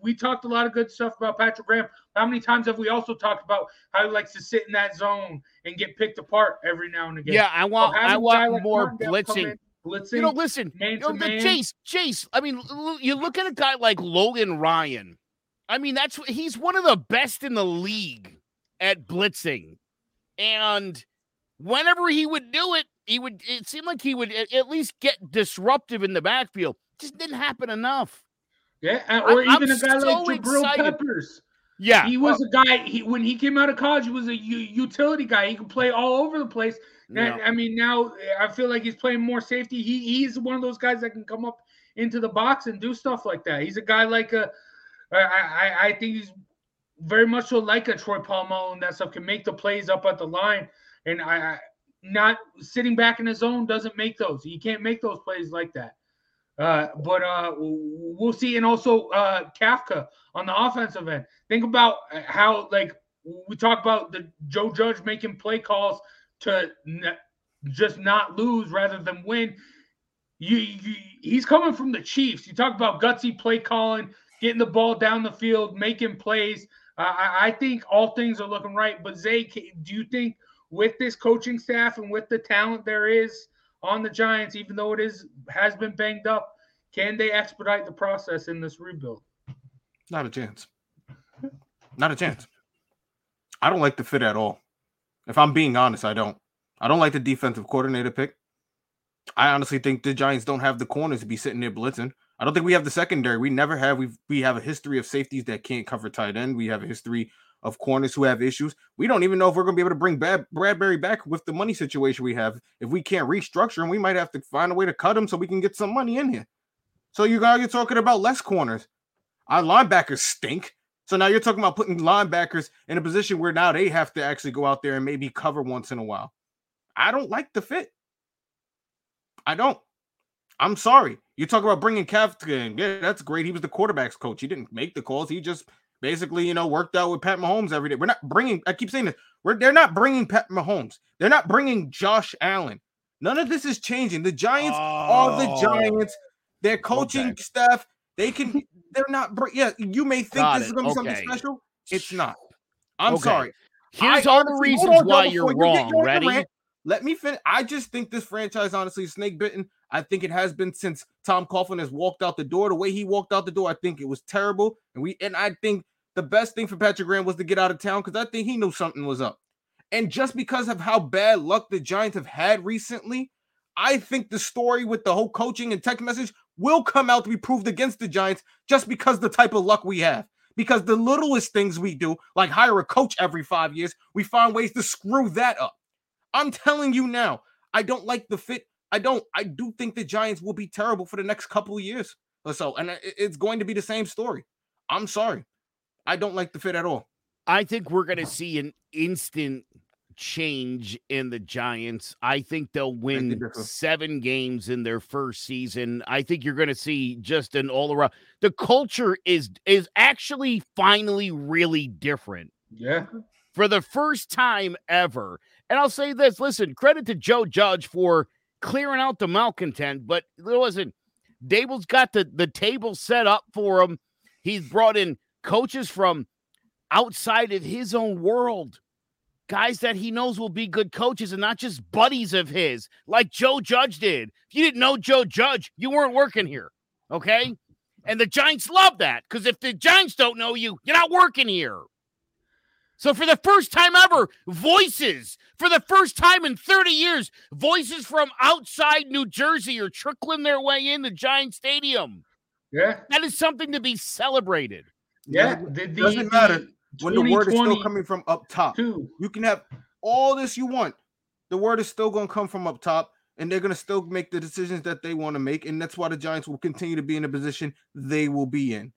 We talked a lot of good stuff about Patrick Graham. How many times have we also talked about how he likes to sit in that zone and get picked apart every now and again? Yeah, I want, so I want more blitzing. Blitzing, you know, listen, you know, the Chase, Chase, I mean, l- you look at a guy like Logan Ryan. I mean, that's he's one of the best in the league at blitzing. And whenever he would do it, he would, it seemed like he would at least get disruptive in the backfield. Just didn't happen enough. Yeah, or I, even I'm a guy so like Jabril excited. Peppers. Yeah. He was well, a guy, he, when he came out of college, he was a u- utility guy. He could play all over the place. Now, yeah. I mean, now I feel like he's playing more safety. He He's one of those guys that can come up into the box and do stuff like that. He's a guy like a – I I think he's very much so like a Troy Polamalu and that stuff, can make the plays up at the line. And I, I not sitting back in his zone doesn't make those. He can't make those plays like that. Uh, but uh, we'll see. And also uh, Kafka on the offensive end. Think about how, like, we talk about the Joe Judge making play calls – to n- just not lose rather than win. You, you, he's coming from the Chiefs. You talk about gutsy play calling, getting the ball down the field, making plays. Uh, I, I think all things are looking right. But, Zay, do you think with this coaching staff and with the talent there is on the Giants, even though it is has been banged up, can they expedite the process in this rebuild? Not a chance. Not a chance. I don't like the fit at all. If I'm being honest, I don't. I don't like the defensive coordinator pick. I honestly think the Giants don't have the corners to be sitting there blitzing. I don't think we have the secondary. We never have. We've, we have a history of safeties that can't cover tight end. We have a history of corners who have issues. We don't even know if we're going to be able to bring Brad, Bradbury back with the money situation we have. If we can't restructure him, we might have to find a way to cut him so we can get some money in here. So you guys are talking about less corners. Our linebackers stink. So now you're talking about putting linebackers in a position where now they have to actually go out there and maybe cover once in a while. I don't like the fit. I don't. I'm sorry. You talk about bringing Kafka in. Yeah, that's great. He was the quarterback's coach. He didn't make the calls. He just basically, you know, worked out with Pat Mahomes every day. We're not bringing, I keep saying this, we're, they're not bringing Pat Mahomes. They're not bringing Josh Allen. None of this is changing. The Giants oh. are the Giants. Their coaching okay. staff, they can, they're not, yeah, you may think Got this it. is going to be okay. something special. It's not. I'm okay. sorry. Here's I, all the reasons on, why you're wrong. You Ready? Rant. Let me finish. I just think this franchise, honestly, snake bitten. I think it has been since Tom Coughlin has walked out the door. The way he walked out the door, I think it was terrible. And we and I think the best thing for Patrick Graham was to get out of town because I think he knew something was up. And just because of how bad luck the Giants have had recently, I think the story with the whole coaching and text message will come out to be proved against the Giants just because the type of luck we have. Because the littlest things we do, like hire a coach every five years, we find ways to screw that up. I'm telling you now, I don't like the fit. I don't. I do think the Giants will be terrible for the next couple of years or so, and it's going to be the same story. I'm sorry. I don't like the fit at all. I think we're going to see an instant change in the Giants. I think they'll win seven games in their first season. I think you're going to see just an all-around. The culture is is actually finally really different. Yeah. For the first time ever. And I'll say this. Listen, credit to Joe Judge for clearing out the malcontent, but listen, Dable's got the, the table set up for him. He's brought in coaches from outside of his own world, guys that he knows will be good coaches and not just buddies of his, like Joe Judge did. If you didn't know Joe Judge, you weren't working here, okay? And the Giants love that, because if the Giants don't know you, you're not working here. So for the first time ever, voices, for the first time in thirty years, voices from outside New Jersey are trickling their way in the Giant Stadium. Yeah. That is something to be celebrated. Yeah. yeah. It doesn't matter when the word is still coming from up top. You can have all this you want. The word is still going to come from up top, and they're going to still make the decisions that they want to make, and that's why the Giants will continue to be in the position they will be in.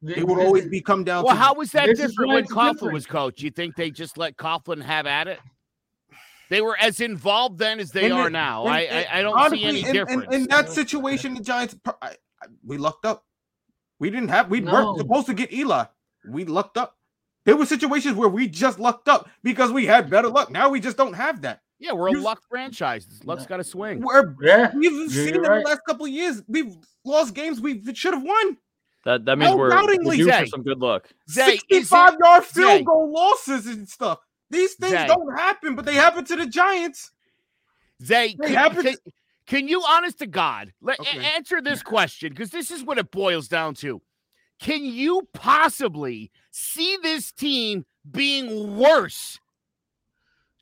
It would always be come down well, to... Well, how was that different when Coughlin different. was coach? You think they just let Coughlin have at it? They were as involved then as they and are it, now. And, I, and, I I don't honestly, see any and, difference. In that situation, the Giants... I, I, we lucked up. We didn't have... We no. weren't supposed to get Eli. We lucked up. There were situations where we just lucked up because we had better luck. Now we just don't have that. Yeah, we're a you, luck franchise. Luck's got to swing. We're, yeah, we've seen right. in the last couple of years, we've lost games we should have won. That that means oh, we're, we're due Zay, for some good luck. sixty-five-yard field Zay, goal losses and stuff. These things Zay. don't happen, but they happen to the Giants. Zay, they can, can, to... can you, honest to God, let, okay. answer this question? Because this is what it boils down to. Can you possibly see this team being worse?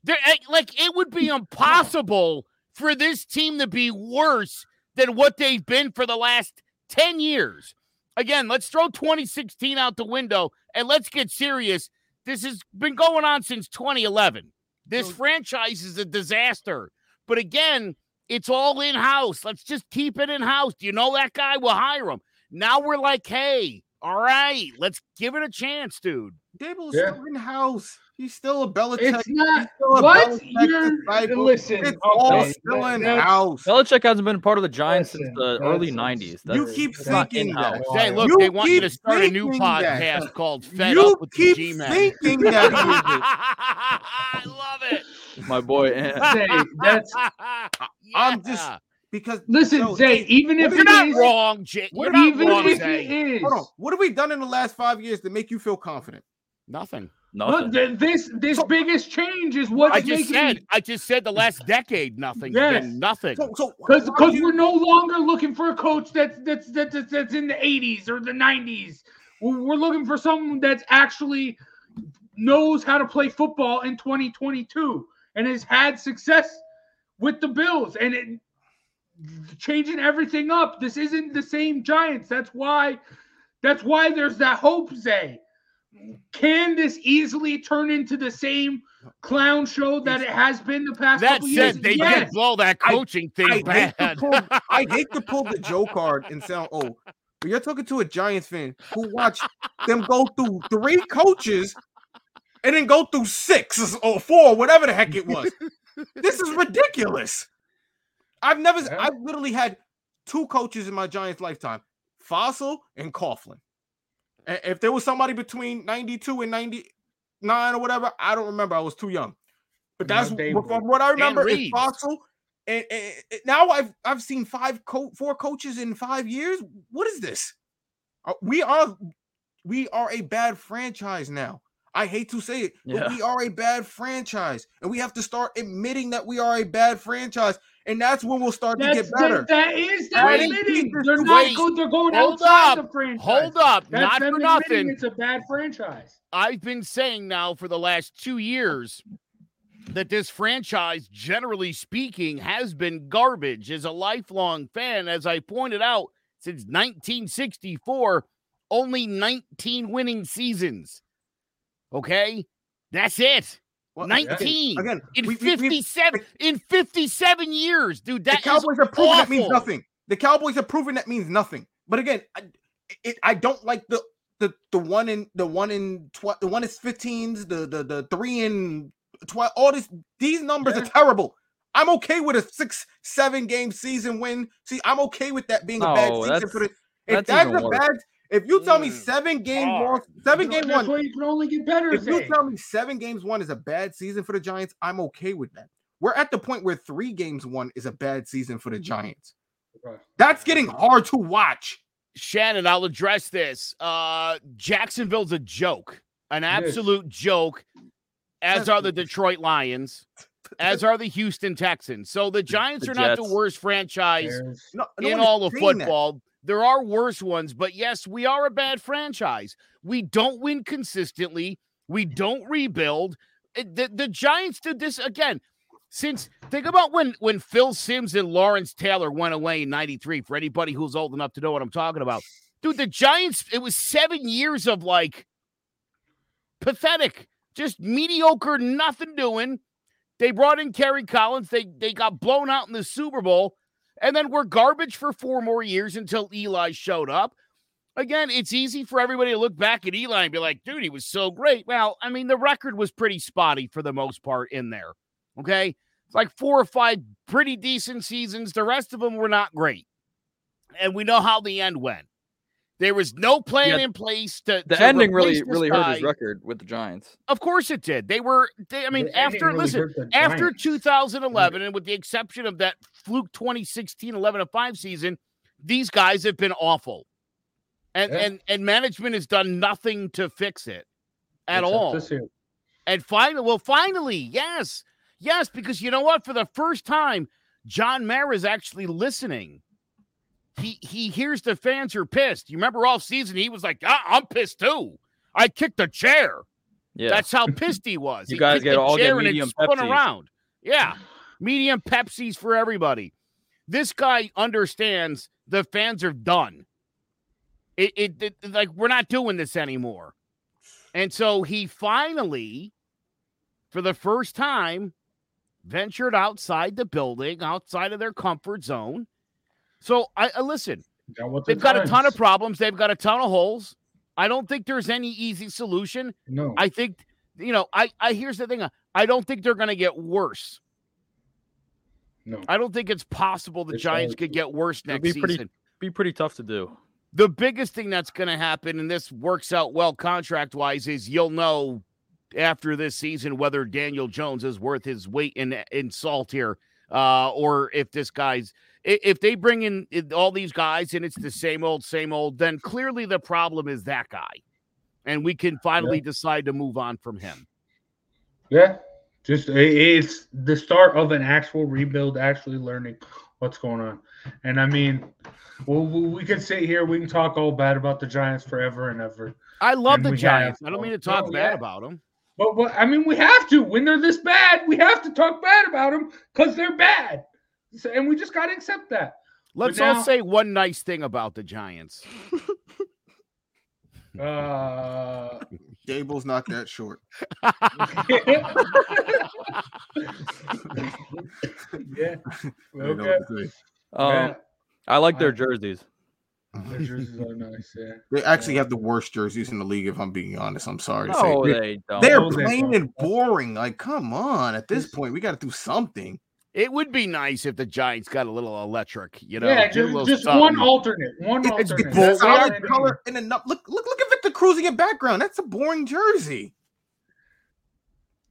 They're, like, it would be impossible for this team to be worse than what they've been for the last ten years. Again, let's throw twenty sixteen out the window and let's get serious. This has been going on since twenty eleven. This franchise is a disaster. But again, it's all in-house. Let's just keep it in-house. Do you know that guy? We'll hire him. Now we're like, hey, all right, let's give it a chance, dude. Dable's yeah. still in-house. He's still a Belichick. It's not. What? Listen. It's all okay. still in house. Belichick hasn't been part of the Giants listen, since the early nineties. That's, you keep thinking that. Hey, look, you they want you to start a new podcast that. called Fed you Up with the G-Man. You keep thinking that. I love it. My boy. Zay, that's, yeah. I'm just because. Listen, no, Zay, even if you're not wrong, Jay. You're not wrong, Zay. Hold on. What have we done in the last five years to make you feel confident? Nothing. Nothing. Look, this this so, biggest change is what I just making... said. I just said the last decade, nothing. Yes. Been nothing. Because so, so, you... we're no longer looking for a coach that's that's that's that's in the eighties or the nineties. We're looking for someone that actually knows how to play football in twenty twenty-two and has had success with the Bills. And it, changing everything up. This isn't the same Giants. That's why, that's why there's that hope, Zay. Can this easily turn into the same clown show that it has been the past that couple said, years? That said, they yes. did blow that coaching I, thing I bad. Hate pull, I hate to pull the Joe card and sound old, but you're talking to a Giants fan who watched them go through three coaches and then go through six or four, whatever the heck it was. This is ridiculous. I've never – I've literally had two coaches in my Giants lifetime, Fossil and Coughlin. If there was somebody between ninety-two and ninety-nine or whatever, I don't remember. I was too young. But that's no, what, from what I remember is Fossil. And, and, and now I've I've seen five co- four coaches in five years. What is this? We are we are a bad franchise now. I hate to say it, yeah. but we are a bad franchise, and we have to start admitting that we are a bad franchise. And that's when we'll start that's, to get better. That, that is them wait, admitting. They're not good. They're going hold outside up, the franchise. Hold up. That's not for nothing. It's a bad franchise. I've been saying now for the last two years that this franchise, generally speaking, has been garbage. As a lifelong fan, as I pointed out, since nineteen sixty-four, only nineteen winning seasons. Okay? That's it. Well, nineteen again, again, in we, fifty-seven we, in fifty-seven years, dude. That the Cowboys is are proven awful. That means nothing. The Cowboys are proven that means nothing. But again, I, it, I don't like the the the one in the one in tw- the one is fifteens, the the the three in twelve. All this these numbers yeah. are terrible. I'm okay with a six seven game season win. See, I'm okay with that being oh, a bad season for the. If that's, that's a worse. bad. If you tell me seven game oh, loss, seven game one, you can only get better. If you tell me seven games one is a bad season for the Giants, I'm okay with that. We're at the point where three games one is a bad season for the Giants. That's getting hard to watch. Shannon, I'll address this. Uh, Jacksonville's a joke, an absolute joke, as are the Detroit Lions. As are the Houston Texans. So the Giants the are not Jets. the worst franchise no, no in all of football. That. There are worse ones, but yes, we are a bad franchise. We don't win consistently. We don't rebuild. The, the Giants did this again. Since think about when, when Phil Simms and Lawrence Taylor went away in ninety-three, for anybody who's old enough to know what I'm talking about. Dude, the Giants, it was seven years of like pathetic, just mediocre, nothing doing. They brought in Kerry Collins. They they got blown out in the Super Bowl, and then were garbage for four more years until Eli showed up. Again, it's easy for everybody to look back at Eli and be like, dude, he was so great. Well, I mean, the record was pretty spotty for the most part in there, okay? It's like four or five pretty decent seasons. The rest of them were not great, and we know how the end went. There was no plan yeah, in place to. The to ending really, really hurt his record with the Giants. Of course it did. They were. They, I mean, the after really listen, after two thousand eleven, and with the exception of that fluke twenty sixteen eleven to five season, these guys have been awful, and yeah. and and management has done nothing to fix it at Except all. This year. And finally, well, finally, yes, yes, because you know what? For the first time, John Mara is actually listening. He he hears the fans are pissed. You remember all season he was like, ah, I'm pissed too. I kicked a chair. Yeah, that's how pissed he was. you he guys get all get medium and spun around. Yeah, medium Pepsis for everybody. This guy understands the fans are done. It, it, it like we're not doing this anymore, and so he finally, for the first time, ventured outside the building, outside of their comfort zone. So, I uh, listen, the they've got times. a ton of problems. They've got a ton of holes. I don't think there's any easy solution. No. I think, you know, I, I here's the thing. I don't think they're going to get worse. No. I don't think it's possible the it's Giants probably, could get worse next be pretty, season. Be pretty tough to do. The biggest thing that's going to happen, and this works out well contract-wise, is you'll know after this season whether Daniel Jones is worth his weight in, in salt here uh, or if this guy's – if they bring in all these guys and it's the same old, same old, then clearly the problem is that guy. And we can finally yeah. decide to move on from him. Yeah. Just it's the start of an actual rebuild, actually learning what's going on. And, I mean, well, we can sit here. We can talk all bad about the Giants forever and ever. I love and the Giants. Have, I don't mean to talk oh, bad yeah. about them. But, well, I mean, we have to. When they're this bad, we have to talk bad about them because they're bad. So, and we just got to accept that. Let's now, all say one nice thing about the Giants. uh, Gable's not that short. Yeah. Okay. Um, yeah. I like their jerseys. Their jerseys are nice, yeah. They actually yeah. have the worst jerseys in the league, if I'm being honest. I'm sorry to no, say. They don't. They're no, plain they and boring. Like, come on. At this point, we got to do something. It would be nice if the Giants got a little electric, you know. Yeah, just, just one alternate. One it's alternate. It's solid color and enough. Look, look, look at Victor Cruz in your background. That's a boring jersey.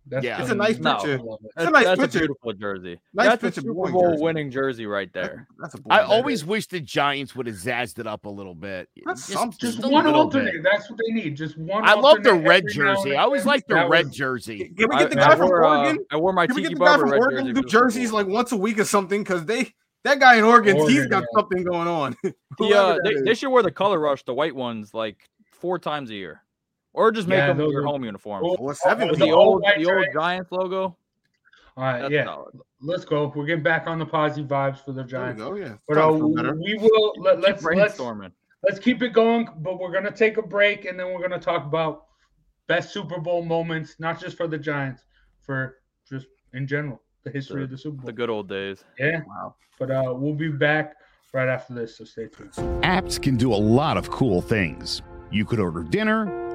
That's yeah, it's a nice no, picture. It. It's a nice that's picture. A beautiful jersey. Nice that's picture a Super Bowl jersey. Winning jersey right there. That's, that's a I always jersey. Wish the Giants would have zazzed it up a little bit. That's just, just one alternate. Bit. That's what they need. Just one. I love the red jersey. I always like the that red was, jersey. Can we get the guy I, from I wore, Oregon? Uh, I wore my Tiki Barber. Can we get the guy from Oregon to do jerseys like once a week or something? Because they that guy in Oregon, Oregon he's got yeah. something going on. Yeah, they, they should wear the color rush, the white ones, like four times a year. Or just make yeah, them your home uniform. Old, oh, seven, the old, the old Giants logo. All right, that's yeah. Solid. Let's go. We're getting back on the positive vibes for the Giants. There we go, yeah. But uh, we will let, let's let's let's keep it going. But we're gonna take a break, and then we're gonna talk about best Super Bowl moments, not just for the Giants, for just in general the history the, of the Super Bowl, the good old days. Yeah. Wow. But uh, we'll be back right after this, so stay tuned. Apps can do a lot of cool things. You could order dinner,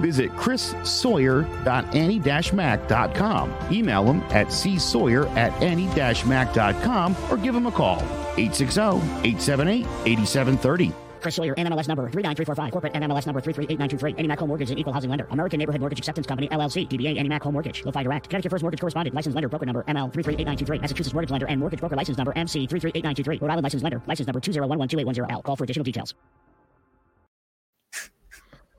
Visit chris sawyer dot annie dash mac dot com. Email him at c sawyer at annie dash mac dot com or give him a call, eight six zero, eight seven eight, eight seven three zero. Chris Sawyer, N M L S number three nine three four five, corporate N M L S number three three eight nine two three, AnyMac Home Mortgage, an equal housing lender, American Neighborhood Mortgage Acceptance Company, L L C, D B A AnyMac Home Mortgage, Lo-Fi Direct, Connecticut First Mortgage Correspondent, Licensed Lender, Broker Number M L three three eight nine two three, Massachusetts Mortgage Lender and Mortgage Broker License Number M C three three eight nine two three, Rhode Island License Lender, License Number two zero one one two eight one zero L. Call for additional details.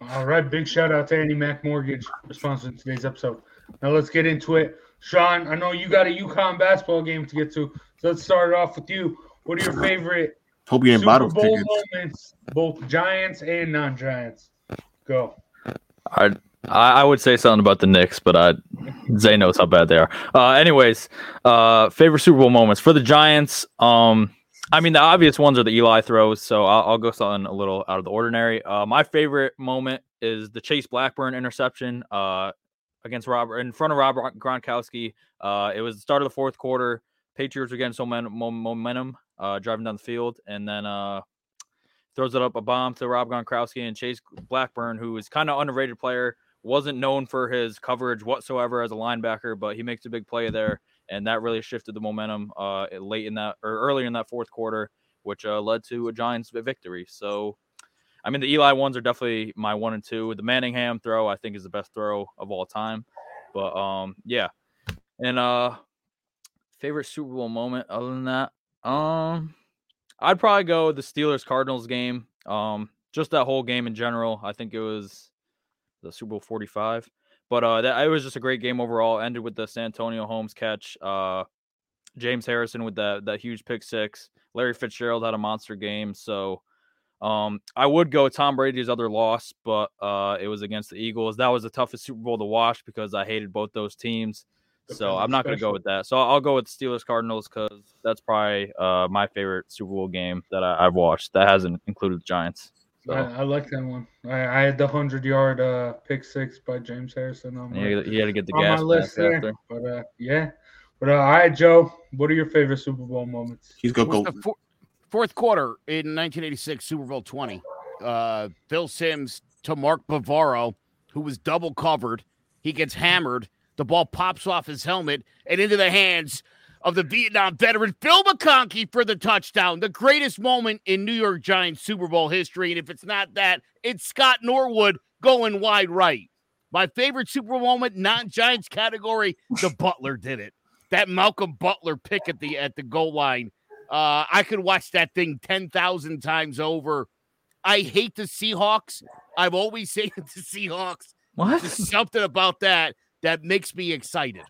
All right, big shout out to AnyMac Mortgage for sponsoring today's episode. Now let's get into it. Sean, I know you got a UConn basketball game to get to, so let's start it off with you. What are your favorite Hope you ain't Super Bowl tickets. Moments, both Giants and non-Giants. Go. I I would say something about the Knicks, but I Zay knows how bad they are. Uh, anyways, uh, favorite Super Bowl moments for the Giants. Um, I mean the obvious ones are the Eli throws, so I'll, I'll go something a little out of the ordinary. Uh, my favorite moment is the Chase Blackburn interception uh, against Rob in front of Rob Gronkowski. Uh, it was the start of the fourth quarter. Patriots were getting so much momentum. Uh, driving down the field, and then uh, throws it up a bomb to Rob Gronkowski and Chase Blackburn, who is kind of underrated player, wasn't known for his coverage whatsoever as a linebacker, but he makes a big play there, and that really shifted the momentum uh, late in that or earlier in that fourth quarter, which uh, led to a Giants victory. So, I mean, the Eli ones are definitely my one and two. The Manningham throw, I think, is the best throw of all time. But um, yeah, and uh, favorite Super Bowl moment other than that. Um, I'd probably go the Steelers Cardinals game. Um, just that whole game in general. I think it was the Super Bowl forty-five, but uh, that it was just a great game overall. Ended with the Santonio Holmes catch. Uh, James Harrison with that that huge pick six. Larry Fitzgerald had a monster game. So, um, I would go Tom Brady's other loss, but uh, it was against the Eagles. That was the toughest Super Bowl to watch because I hated both those teams. So I'm not going to go with that. So I'll go with Steelers Cardinals because that's probably uh, my favorite Super Bowl game that I, I've watched. That hasn't included the Giants. So. I, I like that one. I, I had the hundred-yard uh, pick six by James Harrison on my list. You had to get the gas mask after. But, uh, yeah. But, uh, all right, Joe, what are your favorite Super Bowl moments? He's going to go. Fourth quarter in nineteen eighty-six, Super Bowl twenty. Uh, Phil Simms to Mark Bavaro, who was double covered. He gets hammered. The ball pops off his helmet and into the hands of the Vietnam veteran Phil McConkey for the touchdown. The greatest moment in New York Giants Super Bowl history. And if it's not that, it's Scott Norwood going wide right. My favorite Super Bowl moment, non-Giants category, the Butler did it. That Malcolm Butler pick at the at the goal line. Uh, I could watch that thing ten thousand times over. I hate the Seahawks. I've always hated the Seahawks. What? There's something about that that makes me excited.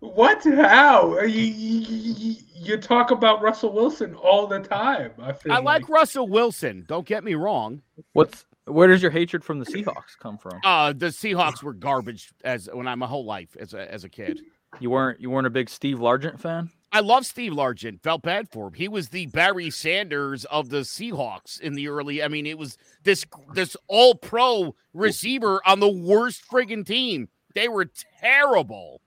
What? How? You, you, you talk about Russell Wilson all the time. I, feel I like, like Russell Wilson. Don't get me wrong. What's Where does your hatred from the Seahawks come from? Uh, the Seahawks were garbage as when I my whole life as a, as a kid. You weren't you weren't a big Steve Largent fan? I love Steve Largent. Felt bad for him. He was the Barry Sanders of the Seahawks in the early. I mean, it was this this all-pro receiver on the worst friggin' team. They were terrible.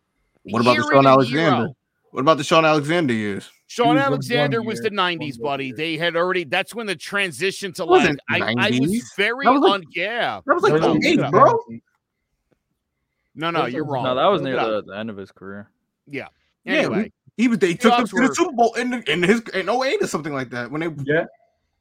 What about the Shaun Alexander? What about the Shaun Alexander years? Shaun Alexander was the nineties, buddy. They had already. That's when the transition to like. I, I was very on. Yeah, that was like the eight, bro. No, no, you're wrong. No, that was near the, the end of his career. Yeah. Anyway, he, he was. They took him to the Super Bowl in in his in oh eight or something like that. When they yeah,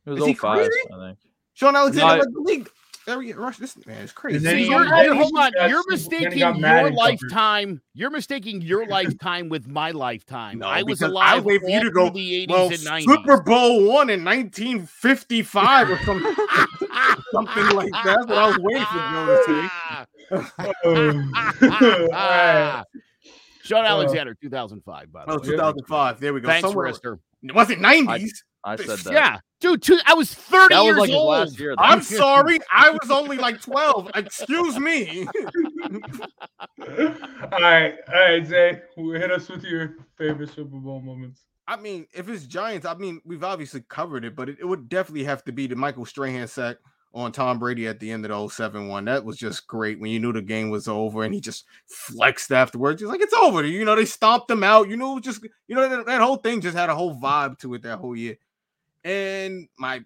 it was oh five, I think. Shaun Alexander led the league. Rush, this man is crazy. See, you're, hey, hold on, you're mistaking your lifetime. You're mistaking your lifetime with my lifetime. No, I was alive. I wait for you to go. The eighties well, and nineties. Super Bowl one in nineteen fifty-five or something, something like that. That's what I was waiting for you to take. Shaun Alexander, two thousand five. By the oh, way, two thousand five. There we go. Thanks, Rister. Was it nineties? I, I said that. Yeah. Dude, two, I was thirty that was years like old. Last year, I'm sorry. I was only like twelve. Excuse me. all right. All right, Zay. Hit us with your favorite Super Bowl moments. I mean, if it's Giants, I mean, we've obviously covered it, but it, it would definitely have to be the Michael Strahan sack on Tom Brady at the end of the oh seven one. That was just great when you knew the game was over and he just flexed afterwards. He's like, it's over. You know, they stomped him out. You know, just, you know, that, that whole thing just had a whole vibe to it that whole year. And my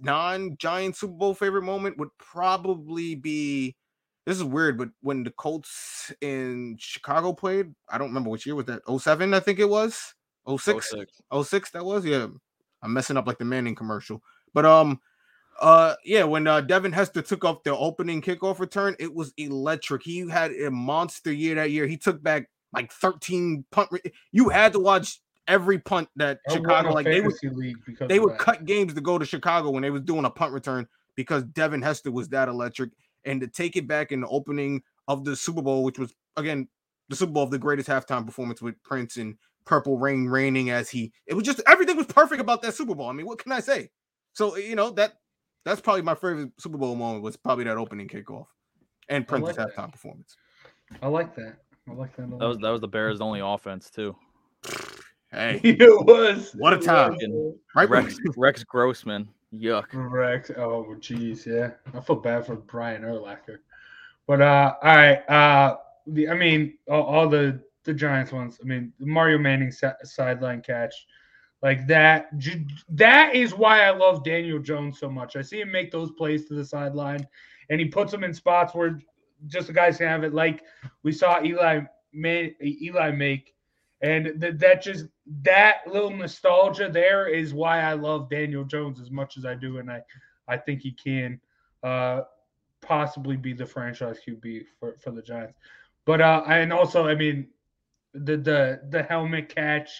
non-Giant Super Bowl favorite moment would probably be, this is weird, but when the Colts in Chicago played, I don't remember which year was that, oh seven, I think it was, oh six, oh six that was, yeah, I'm messing up like the Manning commercial, but um, uh, yeah, when uh, Devin Hester took off the opening kickoff return, it was electric. He had a monster year that year. He took back like thirteen punt, re- you had to watch every punt that I Chicago, like they would, they would cut games to go to Chicago when they was doing a punt return because Devin Hester was that electric, and to take it back in the opening of the Super Bowl, which was again the Super Bowl of the greatest halftime performance with Prince and Purple Rain raining as he, it was just everything was perfect about that Super Bowl. I mean, what can I say? So you know that that's probably my favorite Super Bowl moment was probably that opening kickoff and Prince's like halftime performance. I like that. I like that. That was that was the Bears' only offense too. Hey, it was what a time, right? Rex, Rex Grossman, yuck. Rex, oh geez, yeah. I feel bad for Brian Urlacher, but uh, all right, uh, the I mean, all, all the the Giants ones. I mean, Mario Manning sa- sideline catch, like that. J- that is why I love Daniel Jones so much. I see him make those plays to the sideline, and he puts them in spots where just the guys can have it. Like we saw Eli Man- Eli make. And th- that just that little nostalgia there is why I love Daniel Jones as much as I do, and I, I think he can uh, possibly be the franchise Q B for, for the Giants. But uh, and also, I mean, the the the helmet catch.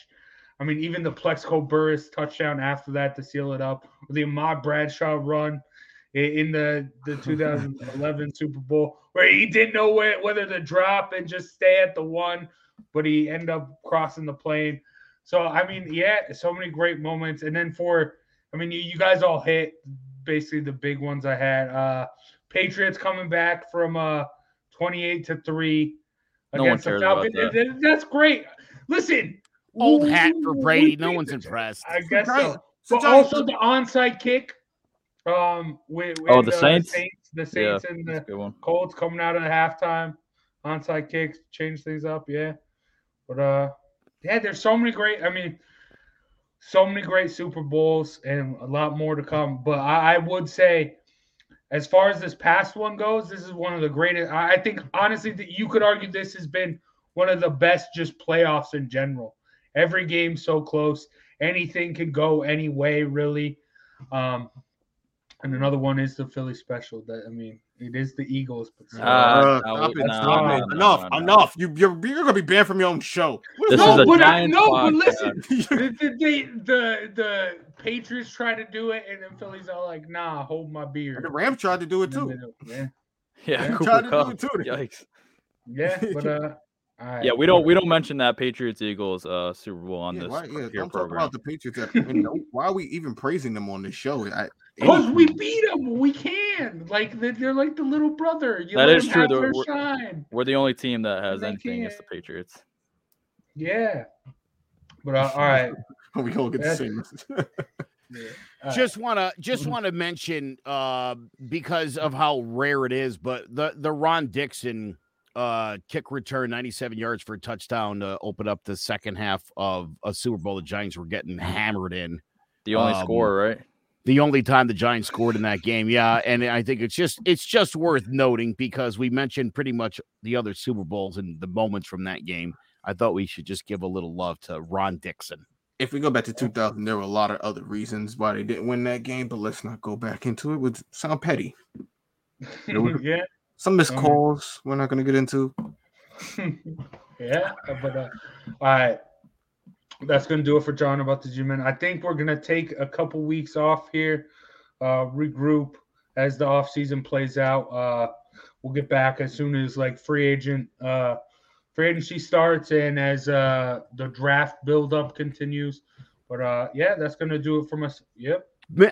I mean, even the Plexico Burris touchdown after that to seal it up. The Ahmad Bradshaw run in the, the two thousand eleven Super Bowl where he didn't know where, whether to drop and just stay at the one. But he ended up crossing the plane. So, I mean, yeah, so many great moments. And then for, I mean, you, you guys all hit basically the big ones I had. Uh, Patriots coming back from uh, twenty-eight to three against the Falcons. That. That's great. Listen. Old hat for Brady. No one's impressed. I guess so. But also the onside kick. Um, with, with oh, the, the Saints, Saints the Saints yeah, and the Colts coming out of the halftime, onside kicks, change things up, yeah. But uh, yeah, there's so many great. I mean, so many great Super Bowls and a lot more to come. But I, I would say, as far as this past one goes, this is one of the greatest. I think honestly that you could argue this has been one of the best just playoffs in general. Every game so close, anything can go any way really. Um, and another one is the Philly special. That I mean, it is the Eagles. But so. uh, no, stop it, no, stop no, it. No, enough, no, no. enough. You, you're you're gonna be banned from your own show. This no, is a but I, no, podcast. But listen, the, the, the the Patriots tried to do it, and then Philly's all like, "Nah, hold my beer." The Rams tried to do it too. Yeah, yeah, Rams tried to do it too. Yikes. Yeah, but uh. Right. Yeah, we don't we don't mention that Patriots Eagles uh, Super Bowl on yeah, this. Why, yeah, don't talk about the Patriots. At, you know, why are we even praising them on this show? Because we beat them. We can. Like they're like the little brother. You that is true. We're, we're the only team that has anything can. Against the Patriots. Yeah, but uh, all right, we all get the same. Yeah. Right. Just wanna just wanna mention uh, because of how rare it is, but the the Ron Dixon. Uh, kick return, ninety-seven yards for a touchdown to open up the second half of a Super Bowl. The Giants were getting hammered in. The only um, score, right? The only time the Giants scored in that game, yeah. And I think it's just it's just worth noting because we mentioned pretty much the other Super Bowls and the moments from that game. I thought we should just give a little love to Ron Dixon. If we go back to two thousand, there were a lot of other reasons why they didn't win that game, but let's not go back into it. It would sound petty. Yeah. Some missed calls we're not going to get into. Yeah, but uh, all right. That's going to do it for John about the G-Men. I think we're going to take a couple weeks off here, uh, regroup as the offseason plays out. Uh, we'll get back as soon as like free agent uh, free agency starts and as uh, the draft buildup continues. But, uh, yeah, that's going to do it from us. Yep.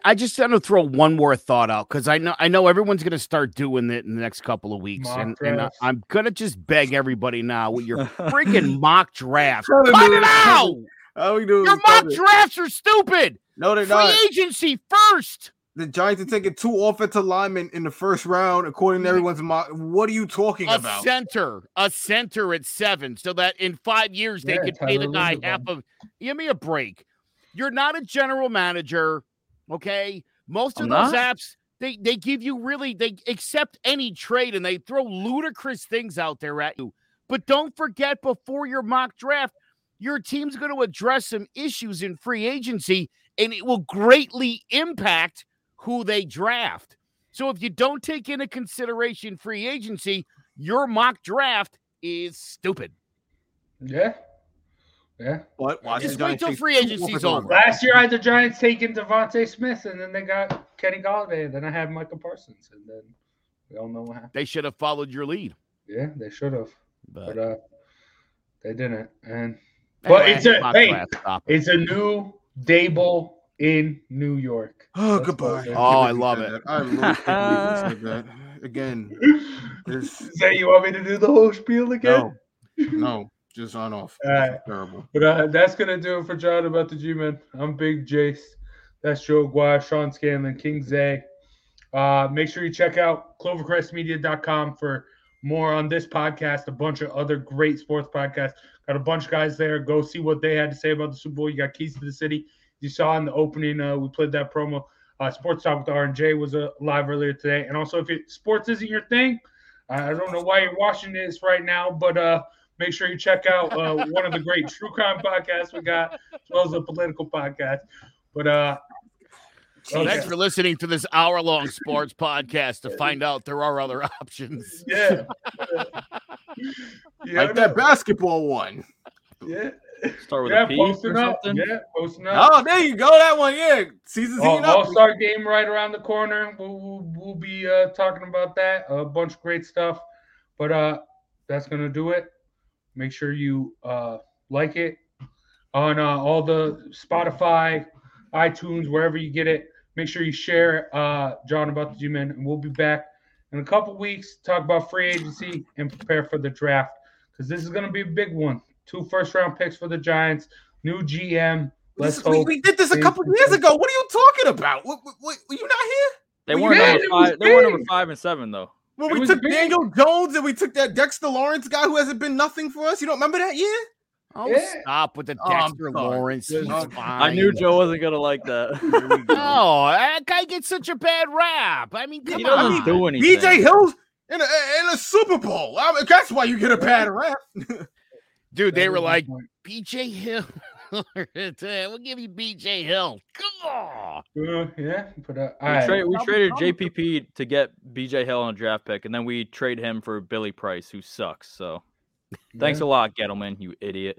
I just want to throw one more thought out because I know I know everyone's going to start doing it in the next couple of weeks, mock and, and I, I'm going to just beg everybody now with your freaking mock drafts. Cut it out! How we doing? Your mock it. Drafts are stupid. No, they're Free not. Free agency first. The Giants are taking two offensive linemen in the first round, according to everyone's mock. What are you talking a about? A center, a center at seven, so that in five years yeah, they could Tyler pay the guy Linderbaum. Half of. Give me a break. You're not a general manager. Okay, most of I'm those not? Apps, they, they give you really, they accept any trade and they throw ludicrous things out there at you. But don't forget before your mock draft, your team's going to address some issues in free agency and it will greatly impact who they draft. So if you don't take into consideration free agency, your mock draft is stupid. Yeah. Yeah, but just wait till free agency's over. Last year, I had the Giants taking Devontae Smith, and then they got Kenny Golladay, and then I had Michael Parsons, and then we all know what happened. They should have followed your lead. Yeah, they should have, but, but uh, they didn't. And but anyway, it's a hey, it's a new Dable in New York. Oh, Let's goodbye. Go oh, I love it. I love that. Again, say you want me to do the whole spiel again? No. No. Just on off. All right. Terrible. But uh, that's going to do it for John about the G-Men. I'm Big Jace. That's Joe Aguirre, Sean Scanlon, King Zay. Uh, make sure you check out clovercrest media dot com for more on this podcast, a bunch of other great sports podcasts. Got a bunch of guys there. Go see what they had to say about the Super Bowl. You got Keys to the City. You saw in the opening, uh, we played that promo. Uh, Sports Talk with R and J was uh, live earlier today. And also, if it, sports isn't your thing, I don't know why you're watching this right now, but uh, – make sure you check out uh, one of the great true crime podcasts we got, as well as a political podcast. But uh, okay. Thanks for listening to this hour-long sports podcast to find out there are other options. Yeah. Yeah, like that basketball one. Yeah. Start with yeah, a P or something. Yeah, posting up. Oh, there you go. That one, yeah. Season's oh, up. All-Star game right around the corner. We'll, we'll, we'll be uh, talking about that. A bunch of great stuff. But uh, that's going to do it. Make sure you uh, like it on uh, all the Spotify, iTunes, wherever you get it. Make sure you share uh, John about the G-Men, and we'll be back in a couple weeks to talk about free agency and prepare for the draft because this is going to be a big one. Two first-round picks for the Giants, new G M, Let's we, we did this a couple years ago. What are you talking about? What, what, what, were you not here? They were weren't number five. They were number five and seven though. Well, we took big. Daniel Jones and we took that Dexter Lawrence guy who hasn't been nothing for us. You don't remember that year? Oh, yeah. Stop with the Dexter oh, Lawrence. I knew Joe wasn't gonna like that. Go. Oh, that guy gets such a bad rap. I mean, come he on. Doesn't do anything. B J Hill's in a, in a Super Bowl. I mean, that's why you get a bad rap, dude. They were like B J Hill. We'll give you B J Hill. Come on. Uh, yeah. But, uh, we, tra- we traded J P P to get B J Hill on a draft pick, and then we trade him for Billy Price, who sucks. So yeah. Thanks a lot, Gettleman, you idiot.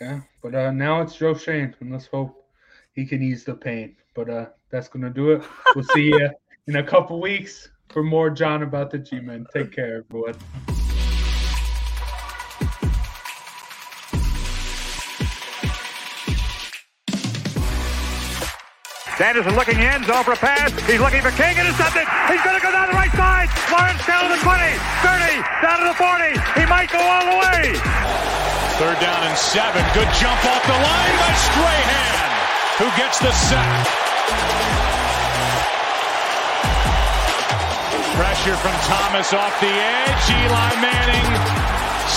Yeah. But uh, now it's Joe Shane, and let's hope he can ease the pain. But uh, that's going to do it. We'll see you in a couple weeks for more John about the G-Men. Take care, everyone. Sanderson looking in, zone for a pass. He's looking for King, and it's something. He's going to go down the right side. Lawrence down to the twenty, thirty, down to the forty. He might go all the way. Third down and seven. Good jump off the line by Strahan, who gets the sack. Pressure from Thomas off the edge. Eli Manning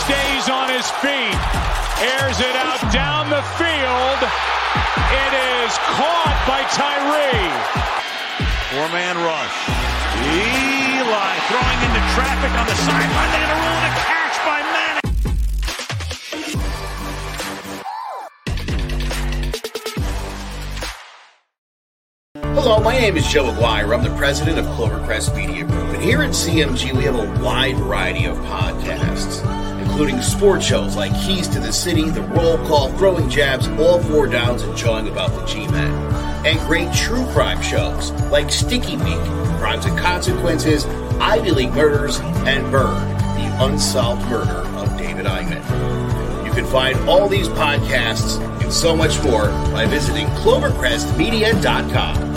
stays on his feet, airs it out down the field. It is caught by Tyree. Four-man rush. Eli throwing into traffic on the sideline. They had a roll and a catch by Manning. Hello, my name is Joe Aguirre. I'm the president of Clovercrest Media Group. And here at C M G, we have a wide variety of podcasts, including sports shows like Keys to the City, The Roll Call, Throwing Jabs, All Four Downs, and Jawing About the G-Men. And great true crime shows like Sticky Meat, Crimes and Consequences, Ivy League Murders, and Bird, The Unsolved Murder of David Eichmann. You can find all these podcasts and so much more by visiting clovercrest media dot com.